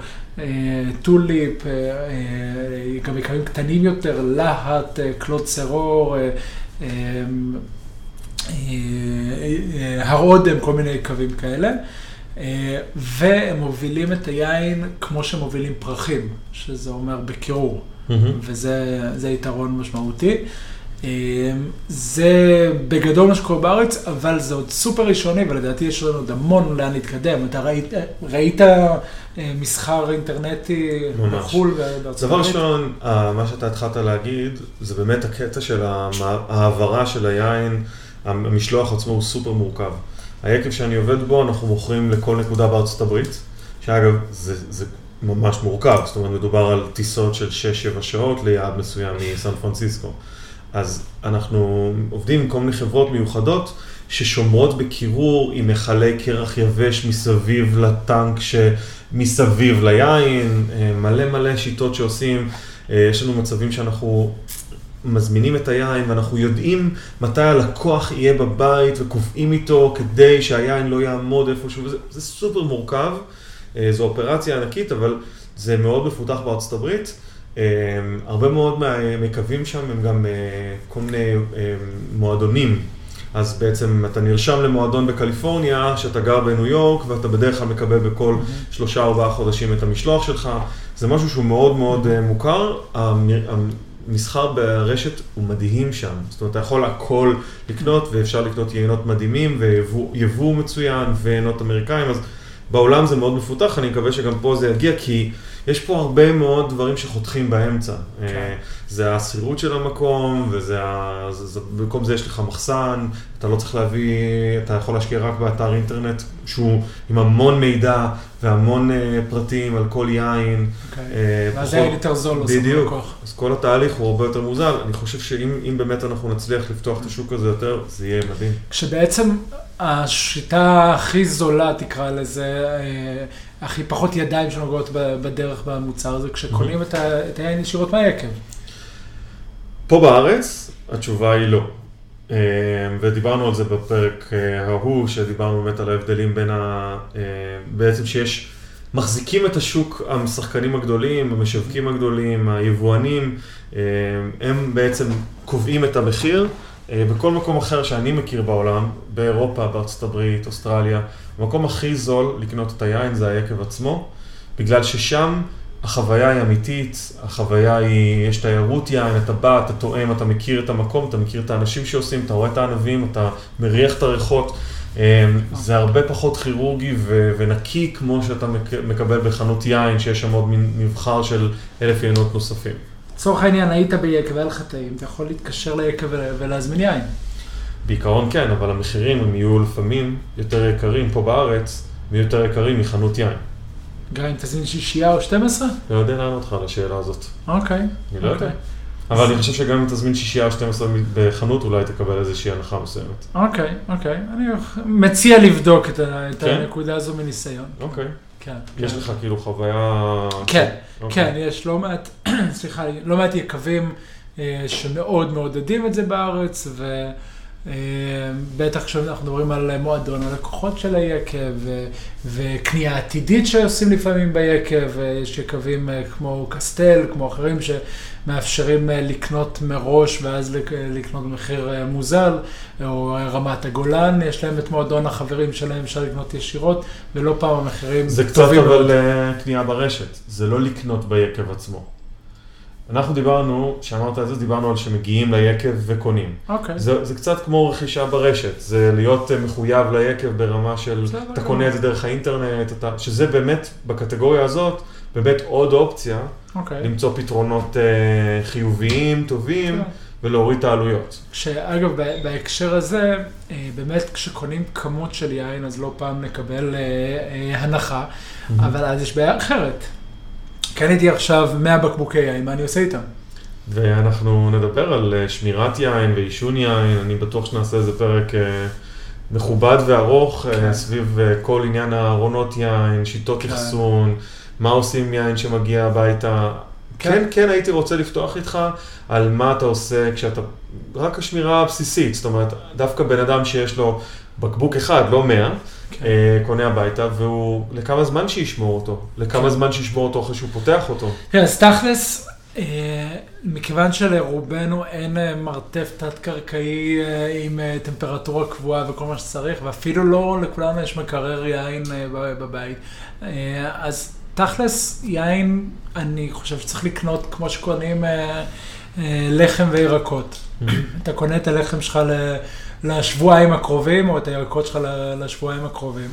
טוליפ, גם יקבים קטנים יותר, להט, קלוד סרור, הרעודם, כל מיני יקבים כאלה. והם מובילים את היין כמו שמובילים פרחים, שזה אומר בקירור, וזה יתרון משמעותי. זה בגדול מה שקורה בארץ, אבל זה עוד סופר ראשוני, ולדעתי יש לנו עוד המון לאן להתקדם. אתה ראית מסחר אינטרנטי בחול ובארצות הברית? דבר ראשון, מה שאתה התחלת להגיד, זה באמת הקטע של העברה של היין, המשלוח עצמו הוא סופר מורכב. היקב שאני עובד בו, אנחנו מוכרים לכל נקודה בארצות הברית, שאגב, זה ממש מורכב, זאת אומרת, מדובר על טיסות של 6-7 שעות ליעד מסוים מסן פרנסיסקו. אז אנחנו עובדים עם כל מיני חברות מיוחדות ששומרות בקירור עם מחלי קרח יבש מסביב לטנק שמסביב ליין, מלא מלא שיטות שעושים, יש לנו מצבים שאנחנו... מזמינים את היין ואנחנו יודעים מתי הלקוח יהיה בבית וקובעים איתו כדי שהיין לא יעמוד איפשהו, זה סופר מורכב, זו אופרציה ענקית, אבל זה מאוד מפותח בארצות הברית, הרבה מאוד מקווים שם הם גם כל מיני מועדונים, אז בעצם אתה נרשם למועדון בקליפורניה, שאתה גר בניו יורק ואתה בדרך כלל מקבל בכל 3-4 חודשים את המשלוח שלך, זה משהו שהוא מאוד מאוד מוכר, מסחר ברשת הוא מדהים שם, זאת אומרת, אתה יכול הכל לקנות, ואפשר לקנות יינות מדהימים, ויבוא מצוין, ויינות אמריקאים, אז בעולם זה מאוד מפותח, אני מקווה שגם פה זה יגיע, כי יש פה הרבה מאוד דברים שחותכים באמצע. זה הסירות של המקום, ובמקום זה יש לך מחסן, אתה לא צריך להביא, אתה יכול להשקיע רק באתר אינטרנט, שהוא עם המון מידע והמון פרטים על כל יין. ואז זה יותר זול, עושה מלכוח. אז כל התהליך הוא הרבה יותר מוזל. אני חושב שאם באמת אנחנו נצליח לפתוח את השוק הזה יותר, זה יהיה מדהים. כשבעצם השיטה הכי זולה, תקרא לזה, הכי פחות ידיים שנוגעות בדרך במוצר הזה, כשקונים את היין ישירות מהיקב. פה בארץ התשובה היא לא. ודיברנו על זה בפרק ההוא, שדיברנו באמת על ההבדלים בין בעצם שיש, מחזיקים את השוק, השחקנים הגדולים, המשווקים הגדולים, היבואנים, הם בעצם קובעים את המחיר. בכל מקום אחר שאני מכיר בעולם, באירופה, בארצות הברית, אוסטרליה, המקום הכי זול לקנות את היין זה היקב עצמו, בגלל ששם החוויה היא אמיתית, החוויה היא, יש תיירות יין, אתה בא, אתה טועם, אתה מכיר את המקום, אתה מכיר את האנשים שעושים, אתה רואה את הענבים, אתה מריח את הריחות, זה הרבה פחות כירורגי ונקי כמו שאתה מקבל בחנות יין, שיש שם עוד מבחר של 1,000 יינות נוספים. צורך העניין, היית ביקב, אין לך טעים, אתה יכול להתקשר ליקב ולהזמין יין. בעיקרון כן, אבל המחירים הם יהיו לפעמים יותר יקרים פה בארץ, ויותר יקרים מחנות יין. גרעים, תזמין שישייה או 12? לא יודע לענות לך על השאלה הזאת. אוקיי. אני לא יודע. אבל אני חושב שגם אם תזמין שישייה או 12 בחנות, אולי תקבל איזושהי הנחה מסוימת. אוקיי. אני מציע לבדוק את הנקודה הזו מניסיון. אוקיי. יש לך כאילו חוויה... כן, יש לא מעט יקבים שמאוד מעודדים את זה בארץ, ובטח כשאנחנו מדברים על מועדון הלקוחות של היקב, וקנייה עתידית שעושים לפעמים ביקב, יש יקבים כמו קסטל, כמו אחרים שמאפשרים לקנות מראש ואז לקנות מחיר מוזל, או רמת הגולן, יש להם את מועדון החברים שלהם, אפשר לקנות ישירות, ולא פעם המחירים... זה קצת אבל קנייה ברשת, זה לא לקנות ביקב עצמו. אנחנו דיברנו, שאמרת את זה, דיברנו על שמגיעים ליקב וקונים. אוקיי. זה קצת כמו רכישה ברשת, זה להיות מחויב ליקב ברמה של, אתה קונה את זה דרך האינטרנט, שזה באמת, בקטגוריה הזאת, באמת עוד אופציה, למצוא פתרונות חיוביים, טובים, ולהוריד את העלויות. שאגב, בהקשר הזה, באמת כשקונים כמות של יין, אז לא פעם נקבל הנחה, אבל אז יש בעיה אחרת. קניתי עכשיו 100 בקבוקי יין, מה אני עושה איתם? ואנחנו נדבר על שמירת יין ואישון יין, אני בטוח שנעשה איזה פרק מכובד וארוך סביב כל עניין הארונות יין, שיטות אחסון, מה עושים יין שמגיע הביתה. כן, הייתי רוצה לפתוח איתך על מה אתה עושה כשאתה, רק השמירה הבסיסית, זאת אומרת, דווקא בן אדם שיש לו בקבוק אחד, לא 100, קונה הביתה, והוא לכמה זמן שישמור אותו, לכמה זמן שישמור אותו אחרי שהוא פותח אותו. אז תכלס, מכיוון שלרובנו אין מרתף תת-קרקעי עם טמפרטורה קבועה וכל מה שצריך, ואפילו לא לכולנו יש מקרר יין בבית, אז תכלס, יין, אני חושב שצריך לקנות כמו שקונים לחם וירקות. אתה קונה את הלחם שלך לשבועיים הקרובים, או את הירקות שלך לשבועיים הקרובים.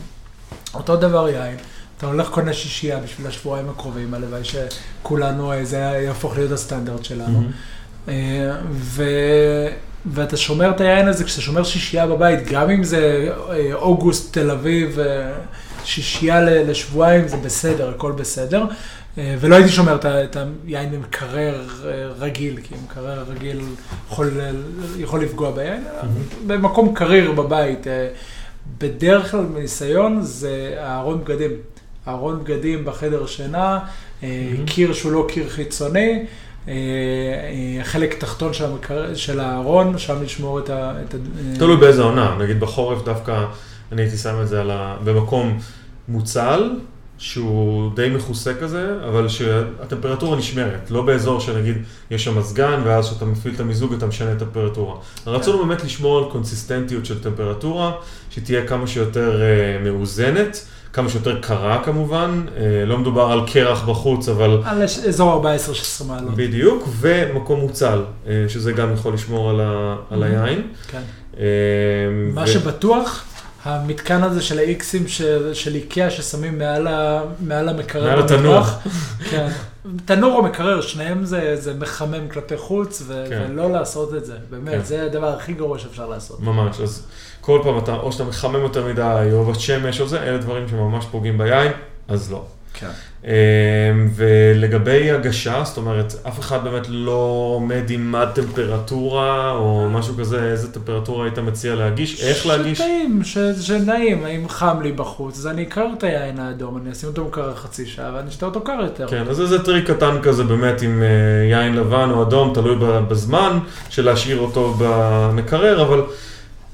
אותו דבר יין. אתה הולך קונה שישייה בשביל השבועיים הקרובים, הלוואי שכולנו, זה יהפוך להיות הסטנדרט שלנו. ואתה שומר את היין הזה, כשאתה שומר שישייה בבית, גם אם זה אוגוסט, תל אביב, שישייה לשבועיים, זה בסדר, הכל בסדר. ולא הייתי שומר את היין במקרר רגיל, כי מקרר רגיל יכול לפגוע ביין. במקום קריר בבית, בדרך כלל מניסיון זה הארון בגדים. הארון בגדים בחדר שינה, קיר שהוא לא קיר חיצוני, חלק תחתון של הארון, שם לשמור את ה... תלוי באיזה עונה, נגיד בחורף דווקא, אני הייתי שם את זה במקום מוצל, שהוא די מחוסה כזה, אבל שהטמפרטורה נשמרת, לא באזור שנגיד יש שם מזגן, ואז שאתה מפעיל את המיזוג, אתה משנה את הטמפרטורה. רצינו באמת לשמור על קונסיסטנטיות של טמפרטורה, שתהיה כמה שיותר מאוזנת, כמה שיותר קרה כמובן, לא מדובר על קרח בחוץ, אבל... על אזור 14-16 מעלות. בדיוק, ומקום מוצל, שזה גם יכול לשמור על היין. כן. מה שבטוח... המתקן הזה של האיקסים של איקאה ששמים מעל המקרר. מעל התנור. כן. תנור או מקרר, שניהם זה מחמם כלפי חוץ, ולא לעשות את זה. באמת, זה הדבר הכי גרוע שאפשר לעשות. ממש, אז כל פעם אתה, או שאתה מחמם יותר מדי, או בת שמש או זה, אלה דברים שממש פוגעים ביין, אז לא. כן. ולגבי הגשה, זאת אומרת, אף אחד באמת לא עומד עם מה טמפרטורה או משהו כזה, איזה טמפרטורה היית מציע להגיש, איך להגיש? שנעים, אם חם לי בחוץ, אז אני אקרר את היין האדום, אני אשים אותו מקרר חצי שעה ואני אשתה אותו קר יותר. כן, אז איזה טריק קטן כזה באמת עם יין לבן או אדום, תלוי בזמן של להשאיר אותו במקרר, אבל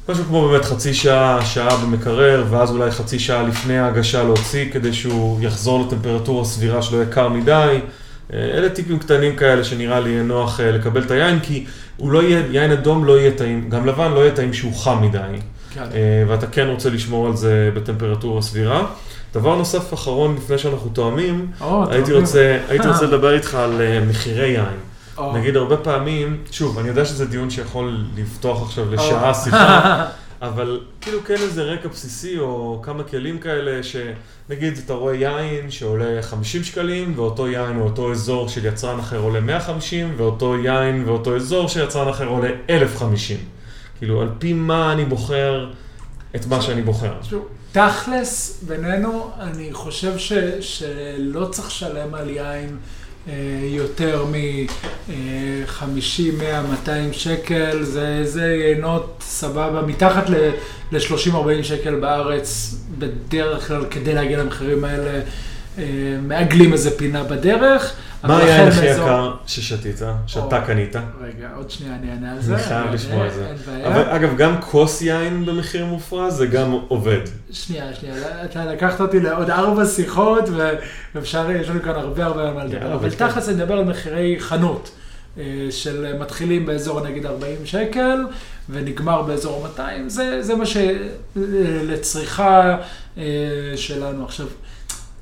משהו כמו באמת חצי שעה, שעה במקרר, ואז אולי חצי שעה לפני ההגשה להוציא, כדי שהוא יחזור לטמפרטורה סבירה שלא יקר מדי. אלה טיפים קטנים כאלה שנראה לי נוח לקבל את היין, כי הוא לא יהיה, יין אדום לא יהיה טעים, גם לבן לא יהיה טעים שהוא חם מדי. כן. ואתה כן רוצה לשמור על זה בטמפרטורה סבירה. דבר נוסף אחרון, לפני שאנחנו תואמים, הייתי רוצה לדבר איתך על מחירי יין. נגיד הרבה פעמים, שוב, אני יודע שזה דיון שיכול לפתוח עכשיו לשעה שיחה, אבל כאילו כן איזה רקע בסיסי או כמה כלים כאלה שנגיד אתה רואה יין שעולה 50 שקלים ואותו יין או אותו אזור של יצרן אחר עולה 150 ואותו יין ואותו אזור של יצרן אחר עולה 1,050. כאילו על פי מה אני בוחר את מה שאני בוחר. תכלס בינינו אני חושב שלא צריך שלם על יין יותר מ-50, 100, 200 שקל, זה יינות סבבה, מתחת ל-30-40 שקל בארץ, בדרך כלל כדי להגיע למחירים האלה, מעגלים איזה פינה בדרך. מה היה הכי יקר ששתית, שאתה קנית? רגע, עוד שנייה אני אענה על זה. אני חייב לשמוע את זה. אבל אגב, גם כוס יין במחיר מופרז זה גם עובד. שנייה, אתה לקחת אותי לעוד 4 שיחות, ואפשר, יש לנו כאן הרבה מה לדבר. אבל תכלס אני מדבר על מחירי חנות, של מתחילים באזור נגיד 40 שקל, ונגמר באזור 200. זה מה שלצריכה שלנו עכשיו.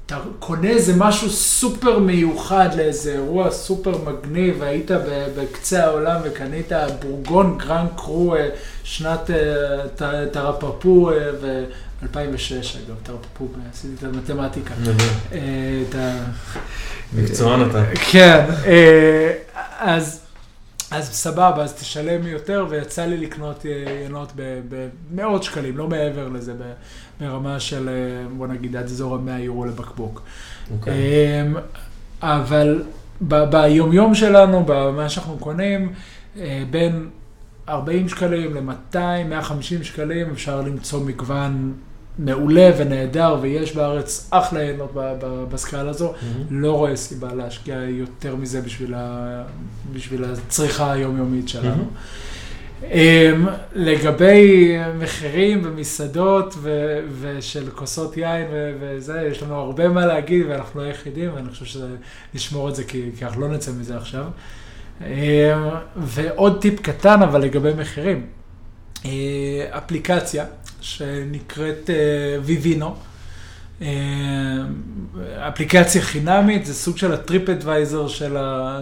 אתה קונה איזה משהו סופר מיוחד לאיזה אירוע סופר מגניב, והיית בקצה העולם וקנית בורגון גרן קרו שנת תרפפו ב-2006 אגב, תרפפו, עשיתי את המתמטיקה. מקצוען אתה. כן, אז סבבה, אז תשלם יותר, ויצא לי לקנות ינות במאות שקלים, לא מעבר לזה, ברמה של, בוא נגיד, עד אזור ה-100 יורו לבקבוק. Okay. אבל ביומיום שלנו, במה שאנחנו קונים, בין 40 שקלים ל-200, 150 שקלים, אפשר למצוא מגוון מעולה ונהדר, ויש בארץ אחלה ינות בסקאלה הזו. Mm-hmm. לא רואה סיבה להשקיע יותר מזה בשביל הצריכה היומיומית שלנו. Mm-hmm. לגבי מחירים ומסעדות ושל כוסות יין וזה, יש לנו הרבה מה להגיד ואנחנו לא היחידים, ואני חושב שנשמור את זה כי אנחנו לא נצא מזה עכשיו. ועוד טיפ קטן, אבל לגבי מחירים. אפליקציה שנקראת ויבינו. אפליקציה חינמית, זה סוג של הטריפ אדוויזר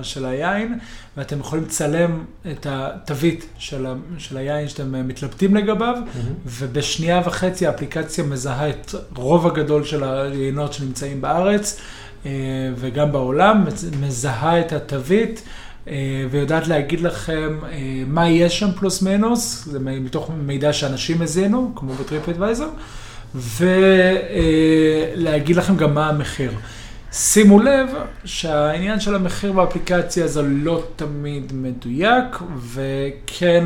של היין, ואתם יכולים לצלם את התווית של היין שאתם מתלבטים לגביו, ובשנייה וחצי האפליקציה מזהה את רוב הגדול של היינות שנמצאים בארץ, וגם בעולם, מזהה את התווית, ויודעת להגיד לכם מה יש שם פלוס מינוס, זה מתוך מידע שאנשים הזינו, כמו בטריפ אדוויזר, ולהגיד לכם גם מה המחיר. שימו לב שהעניין של המחיר באפליקציה הזו לא תמיד מדויק, וכן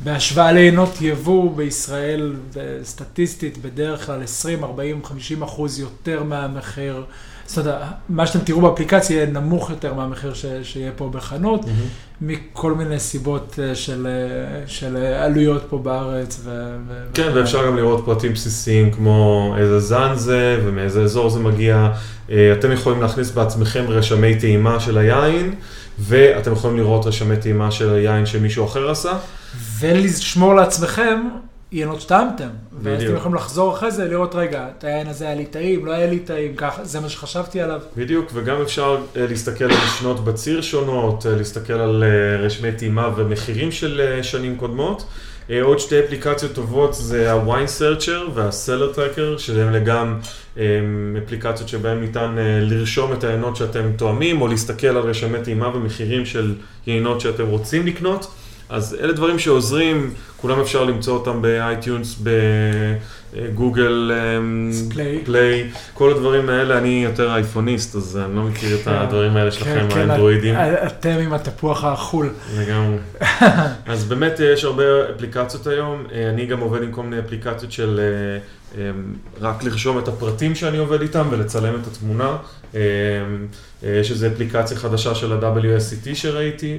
בהשוואה לינות יבוא בישראל סטטיסטית בדרך כלל 20, 40, 50% יותר מהמחיר, זאת אומרת, מה שאתם תראו באפליקציה יהיה נמוך יותר מהמחיר שיהיה פה בחנות, מכל מיני סיבות של עלויות פה בארץ. כן, ואפשר גם לראות פרטים בסיסיים כמו איזה זן זה ומאיזה אזור זה מגיע. אתם יכולים להכניס בעצמכם רשמי טעימה של היין, ואתם יכולים לראות רשמי טעימה של היין שמישהו אחר עשה. ולשמור לעצמכם יינות שטעמתם, ואז אתם יכולים לחזור אחרי זה לראות, רגע, את היין הזה היה לי טעים, לא היה לי טעים, ככה, זה מה שחשבתי עליו. בדיוק, וגם אפשר להסתכל על שנות בציר שונות, להסתכל על רשמי טעימה ומחירים של שנים קודמות, עוד שתי אפליקציות טובות זה ה-Wine Searcher וה-Seller Tracker, שהם גם אפליקציות שבהן ניתן לרשום את העינות שאתם תואמים, או להסתכל על רשמי טעימה ומחירים של עינות שאתם רוצים לקנות. אז אלה דברים שעוזרים, כולם אפשר למצוא אותם ב-iTunes, בגוגל, פליי, כל הדברים האלה. אני יותר אייפוניסט, אז אני לא מכיר את הדברים האלה שלכם, האנדרואידים. אתם עם התפוח החול. לגמרי. אז באמת יש הרבה אפליקציות היום, אני גם עובד עם כל מיני אפליקציות של רק לרשום את הפרטים שאני עובד איתם ולצלם את התמונה. יש איזו אפליקציה חדשה של ה-WST שראיתי,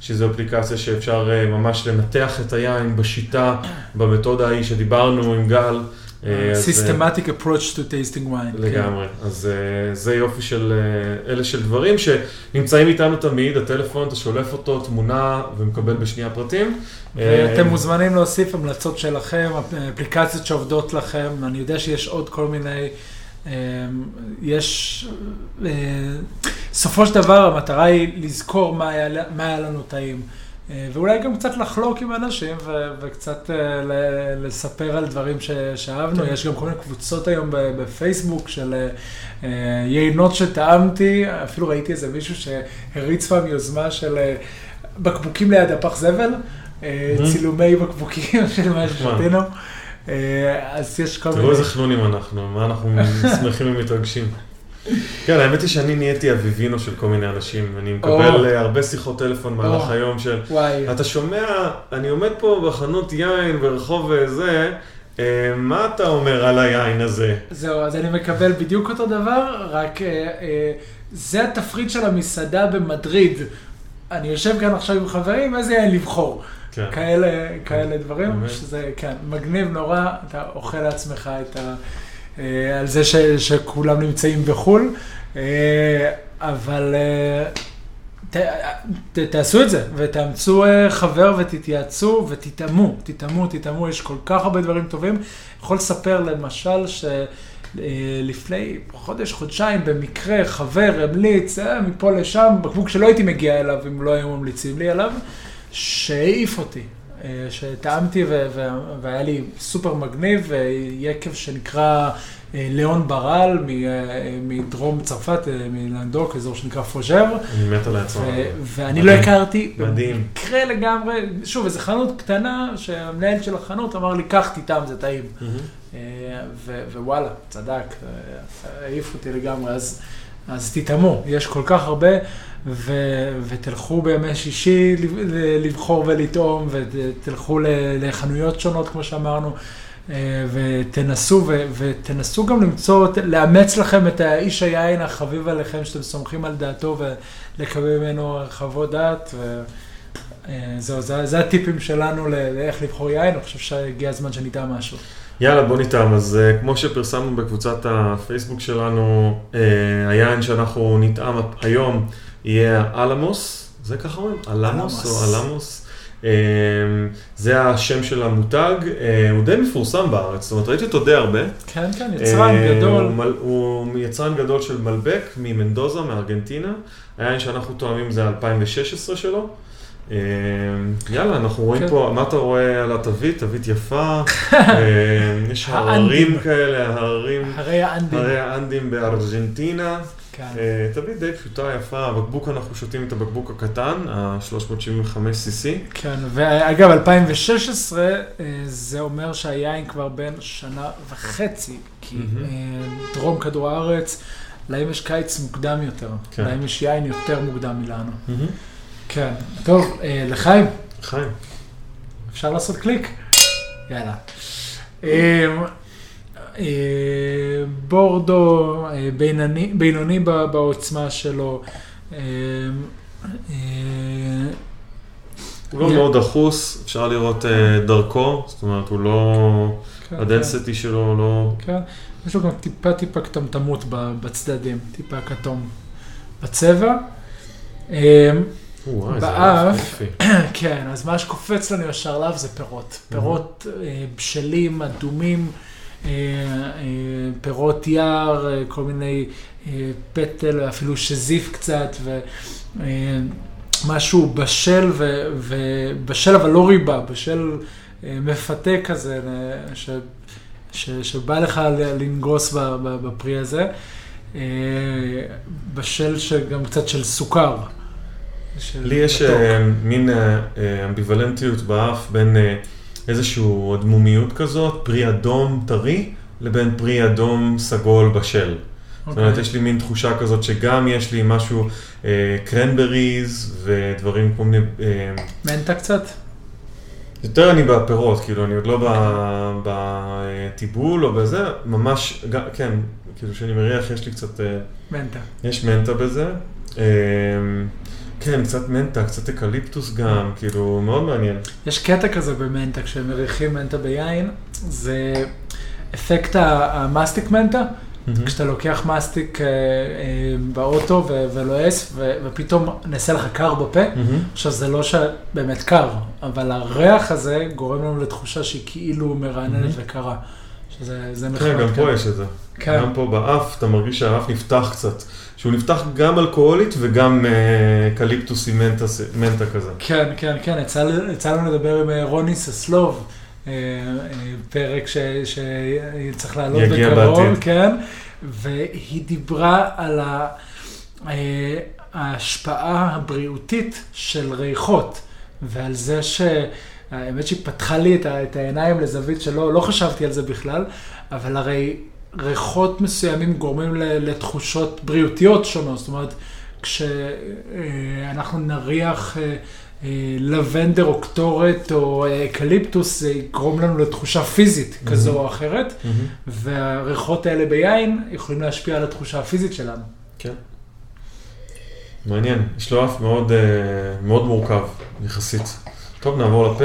שזו אפליקציה שאפשר ממש לנתח את היין בשיטה, במתודה ההיא שדיברנו עם גל. Systematic approach to tasting wine. לגמרי. אז זה יופי של אלה של דברים שנמצאים איתנו תמיד, הטלפון, אתה שולף אותו, תמונה ומקבל בשנייה פרטים. ואתם מוזמנים להוסיף המלצות שלכם, אפליקציות שעובדות לכם. אני יודע שיש עוד כל מיני, יש, סופו של דבר המטרה היא לזכור מה היה לנו טעים. ואולי גם קצת לחלוק עם אנשים וקצת לספר על דברים שאהבנו. יש גם כל מיני קבוצות היום בפייסבוק של יינות שטעמתי, אפילו ראיתי איזה מישהו שהריץ פעם יוזמה של בקבוקים ליד הפח זבל, צילומי בקבוקים של מה ששתינו. אז יש כל מיני... תראו איזה חנונים אנחנו, מה אנחנו שמחים ומתרגשים. כן, האמת היא שאני נהייתי אביבינו של כל מיני אנשים, אני מקבל הרבה שיחות טלפון מהלך היום של, אתה שומע, אני עומד פה בחנות יין ברחוב וזה, מה אתה אומר על היין הזה? זהו, אז אני מקבל בדיוק אותו דבר, רק זה התפריט של המסעדה במדריד, אני יושב כאן עכשיו עם חברים, איזה יין לבחור. כאלה דברים, שזה מגניב נורא, אתה אוכל לעצמך את ה... על זה שכולם נמצאים בחול, אבל תעשו את זה ותאמצו חבר ותתייעצו ותתאמו, תתאמו, יש כל כך הרבה דברים טובים. יכול לספר למשל שלפני חודש, חודשיים, במקרה חבר המליץ מפה לשם, בקבוק שלא הייתי מגיע אליו אם לא היו ממליצים לי עליו, שהעיף אותי, שטעמתי והיה לי סופר מגניב, יקב שנקרא ליאון ברל מדרום צרפת, מלנדוק, אזור שנקרא פוז'ר. אני מת על העצור. ואני לא הכרתי. מדהים. במקרה לגמרי, שוב, איזו חנות קטנה שהמנהל של החנות אמר לי, קח תטעם, זה טעים. ווואלה, צדק, העיף אותי לגמרי. אז תתאמו, יש כל כך הרבה, ותלכו בימי שישי לבחור ולטעום, ותלכו לחנויות שונות, כמו שאמרנו, ותנסו, ותנסו גם למצוא, לאמץ לכם את האיש היין החביב עליכם, שאתם סומכים על דעתו, ולקבל ממנו חוות דעת. זהו, זה הטיפים שלנו לאיך לבחור יין, אני חושב שהגיע הזמן שניתן משהו. יאללה, בוא ניתן. אז כמו שפרסמנו בקבוצת הפייסבוק שלנו, היין שאנחנו נטעם היום יהיה אלמוס, זה ככה אומרים? אלמוס או אלמוס. זה השם של המותג, הוא די מפורסם בארץ, זאת אומרת, ראיתי אותו די הרבה. כן, כן, יצרן גדול. הוא יצרן גדול של מלבק, ממנדוזה, מארגנטינה. היין שאנחנו תואמים זה 2016 שלו. יאללה, אנחנו רואים פה, מה אתה רואה על התווית? תווית יפה, יש הררים כאלה, הרי האנדים בארגנטינה, תווית די פשוטה, יפה, הבקבוק, אנחנו שותים את הבקבוק הקטן, ה-375cc. כן, ואגב, 2016 זה אומר שהיין כבר בין שנה וחצי, כי דרום כדור הארץ, להם יש קיץ מוקדם יותר, להם יש יין יותר מוקדם מלנו. כן, טוב, לחיים. לחיים. אפשר לעשות קליק? יאללה. בורדו, בינוני בעוצמה שלו. הוא לא מאוד דחוס, אפשר לראות דרכו, זאת אומרת, הוא לא... הדנסיטי שלו לא... כן, יש לו גם טיפה קטמטמות בצדדים, טיפה כתום בצבע. באף, כן, אז מה שקופץ לנו ישר לאף זה פירות. פירות בשלים, אדומים, פירות יער, כל מיני פטל, אפילו שזיף קצת, משהו בשל, ובשל אבל לא ריבה, בשל מפתה כזה, שבא לך לנגוס בפרי הזה, בשל שגם קצת של סוכר. לי יש מין אמביוולנטיות באף בין איזשהו אדמומיות כזאת, פרי אדום טרי, לבין פרי אדום סגול בשל. זאת אומרת, יש לי מין תחושה כזאת שגם יש לי משהו, קרנבריז ודברים כמו מיני... מנטה קצת? יותר אני בפירות, כאילו, אני עוד לא בטיבול או בזה, ממש, כן, כאילו שאני מריח, יש לי קצת... מנטה. יש מנטה בזה. כן, קצת מנטה, קצת אקליפטוס גם, כאילו, מאוד מעניין. יש קטע כזה במנטה, כשהם מריחים מנטה ביין, זה אפקט המאסטיק מנטה, כשאתה לוקח מסטיק באוטו ולועס, ופתאום נעשה לך קר בפה, עכשיו זה לא שבאמת קר, אבל הריח הזה גורם לנו לתחושה שהיא כאילו מרעננת וקרה, שזה נחמד ככה. כן, גם פה יש את זה. גם פה באף, אתה מרגיש שהאף נפתח קצת, שהוא נפתח גם אלכוהולית וגם קליפטוסי מנטה כזה. כן, כן, כן, יצא לנו לדבר עם רוני ססלוב, פרק שצריך לעלות בקרוב, כן, והיא דיברה על ההשפעה הבריאותית של ריחות, ועל זה שהאמת שהיא פתחה לי את העיניים לזווית שלא, לא חשבתי על זה בכלל, אבל הרי ריחות מסוימים גורמים לתחושות בריאותיות שונות, זאת אומרת, כשאנחנו נריח לבנדר או קטורת או אקליפטוס, זה יגרום לנו לתחושה פיזית כזו או אחרת, והריחות האלה ביין יכולים להשפיע על התחושה הפיזית שלנו. כן. מעניין, יש לו אף מאוד מורכב, יחסית. טוב, נעבור לפה.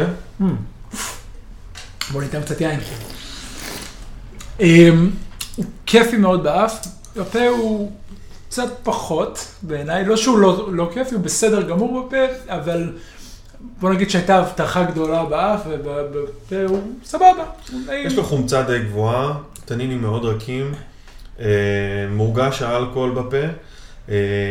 בואו ניתן קצת יין. כיפי מאוד באף, הפה הוא... קצת פחות בעיניי, לא שהוא לא כיף, הוא בסדר גמור בפה, אבל בוא נגיד שהייתה הבטחה גדולה באף, ובפה הוא סבבה. יש לו חומצה די גבוהה, תנינים מאוד רכים, מורגש האלכוהול בפה,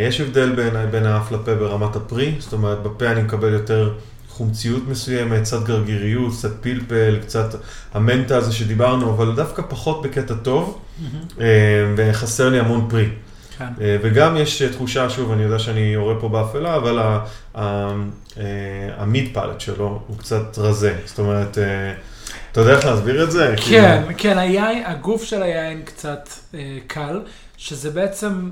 יש הבדל בעיניי בין האף לפה ברמת הפרי, זאת אומרת בפה אני מקבל יותר חומציות מסוימת, קצת גרגיריות, קצת פלפל, קצת המנטה הזה שדיברנו, אבל דווקא פחות בקטע טוב, וחסר לי המון פרי. וגם יש תחושה, שוב, אני יודע שאני יורה פה באפלה, אבל המיד פלט שלו הוא קצת רזה. זאת אומרת, אתה יודע איך להסביר את זה? כן, כן, הגוף של היין קצת קל, שזה בעצם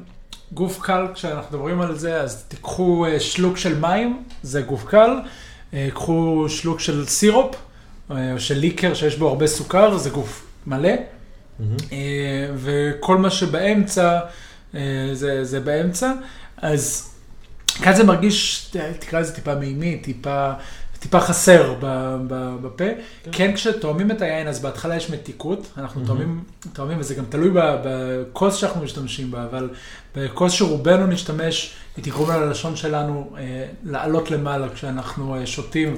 גוף קל, כשאנחנו מדברים על זה, אז תיקחו שלוק של מים, זה גוף קל, קחו שלוק של סירופ, או של ליקר שיש בו הרבה סוכר, זה גוף מלא, וכל מה שבאמצע, זה באמצע, אז כאן זה מרגיש, תקרא לזה טיפה מימי, טיפה חסר בפה. כן, כשתואמים את היין, אז בהתחלה יש מתיקות, אנחנו תואמים, וזה גם תלוי בכוס שאנחנו משתמשים בה, אבל בכוס שרובנו נשתמש, היא תגרום ללשון שלנו לעלות למעלה כשאנחנו שותים,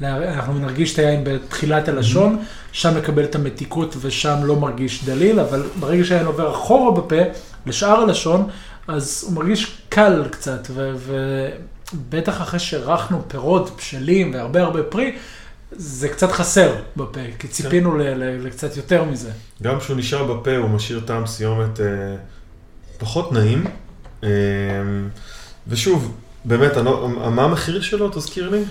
ואנחנו נרגיש את היין בתחילת הלשון, שם נקבל את המתיקות ושם לא מרגיש דליל, אבל ברגע שהיין עובר אחורה בפה, לשאר הלשון, אז הוא מרגיש קל קצת, ובטח אחרי שרחנו פירות בשלים והרבה הרבה פרי, זה קצת חסר בפה, כי ציפינו לקצת יותר מזה. גם כשהוא נשאר בפה, הוא משאיר טעם סיומת פחות נעים, ושוב, באמת, מה המחיר שלו, תזכיר לי?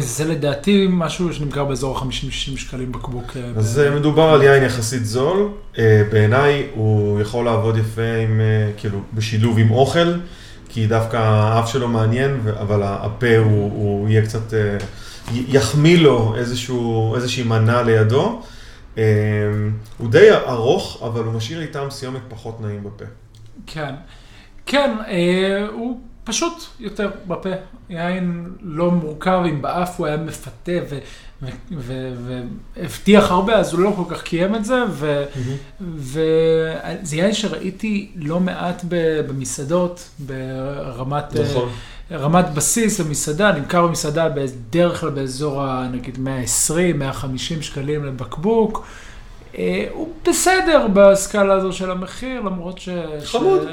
זה לדעתי משהו שנמכר באזור 50-60 שקלים בקבוק. אז מדובר על יין יחסית זול, בעיניי הוא יכול לעבוד יפה עם, כאילו, בשילוב עם אוכל, כי דווקא האף שלו מעניין, אבל הפה הוא יהיה קצת, יחמיא לו איזושהי מנה לידו. הוא די ארוך, אבל הוא משאיר לי טעם סיומת פחות נעים בפה. כן, כן, הוא... פשוט יותר בפה, יין לא מורכב, אם באף הוא היה מפתה והבטיח הרבה, אז הוא לא כל כך קיים את זה, וזה יין שראיתי לא מעט במסעדות, ברמת בסיס במסעדה, נמכר במסעדה בדרך כלל באזור נגיד 120-150 שקלים לבקבוק, הוא בסדר בסקאלה הזו של המחיר, למרות ש... חמוד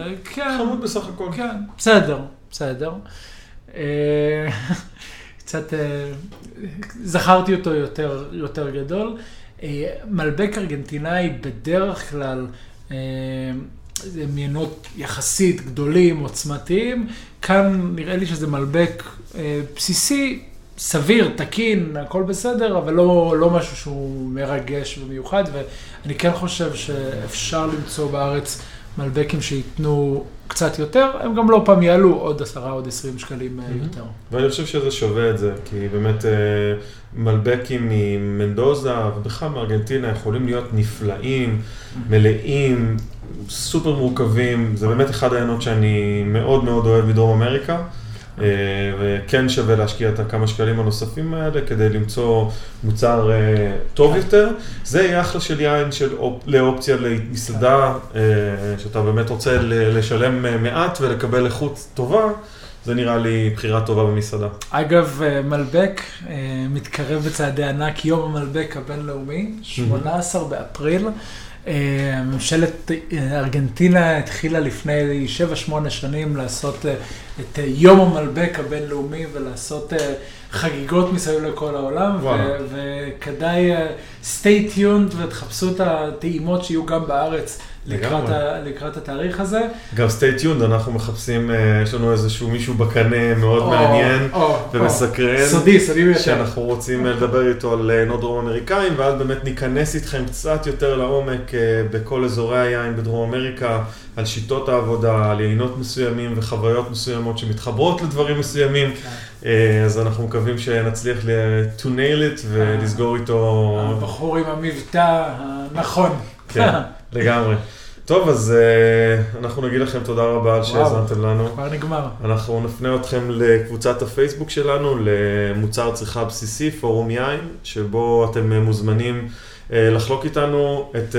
בסך הכל. כן, בסדר. קצת זכרתי אותו יותר גדול. מלבק ארגנטינאי בדרך כלל זה מיינות יחסית גדולים, עוצמתיים. כאן נראה לי שזה מלבק בסיסי, סביר, תקין, הכל בסדר, אבל לא משהו שהוא מרגש ומיוחד, ואני כן חושב שאפשר למצוא בארץ מלבקים שיתנו קצת יותר, הם גם לא פעם יעלו עוד 10 עוד 20 שקלים יותר. ואני חושב שזה שווה את זה, כי באמת מלבקים ממנדוזה ובכלל מארגנטינה יכולים להיות נפלאים, מלאים, סופר מורכבים, זה באמת אחד העינות שאני מאוד מאוד אוהב בדרום אמריקה, וכן שווה להשקיע את הכמה שקלים הנוספים האלה כדי למצוא מוצר טוב יותר. זה יהיה אחלה של יין לאופציה למסעדה, שאתה באמת רוצה לשלם מעט ולקבל איכות טובה, זה נראה לי בחירה טובה במסעדה. אגב, מלבק מתקרב בצעדי ענק, יום המלבק הבינלאומי, 18 באפריל. ממשלת ארגנטינה התחילה לפני 7-8 שנים לעשות את יום המלבק הבינלאומי ולעשות חגיגות מסביב לכל העולם, וכדאי stay tuned ותחפשו את הטעימות שיהיו גם בארץ לקראת התאריך הזה. גם stay tuned, אנחנו מחפשים, יש לנו איזשהו מישהו בקנה מאוד מעניין ומסקרן, שאנחנו רוצים לדבר איתו על עינות דרום אמריקאים, ואז באמת ניכנס איתכם קצת יותר לעומק בכל אזורי היין בדרום אמריקה, על שיטות העבודה, על עינות מסוימים וחוויות מסוימות שמתחברות לדברים מסוימים, אז אנחנו מקווים שנצליח to nail it ולסגור איתו. הבחור עם המבטא הנכון. כן, לגמרי. טוב, אז אנחנו נגיד לכם תודה רבה על שהזמנתם לנו. כבר נגמר. אנחנו נפנה אתכם לקבוצת הפייסבוק שלנו, למוצר צריכה בסיסי, פורום יין, שבו אתם מוזמנים לחלוק איתנו את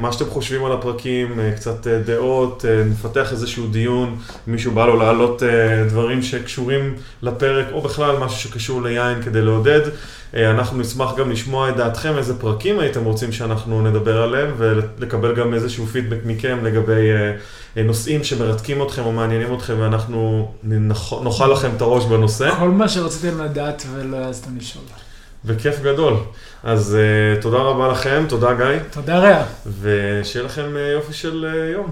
מה שאתם חושבים על הפרקים, קצת דעות, נפתח איזשהו דיון, מישהו בא לו להעלות דברים שקשורים לפרק, או בכלל משהו שקשור ליין כדי לעודד. אנחנו נשמח גם לשמוע את דעתכם, איזה פרקים הייתם רוצים שאנחנו נדבר עליהם, ולקבל גם איזשהו פידבק מכם לגבי נושאים שמרתקים אתכם או מעניינים אתכם, ואנחנו נאכל לכם את הראש בנושא. כל מה שרציתם לדעת ולא יעזתם לשאול. וכיף גדול. אז תודה רבה לכם, תודה גיא. תודה רע. ושיהיה לכם יופי של יום.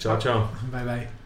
צ'או צ'או. ביי ביי.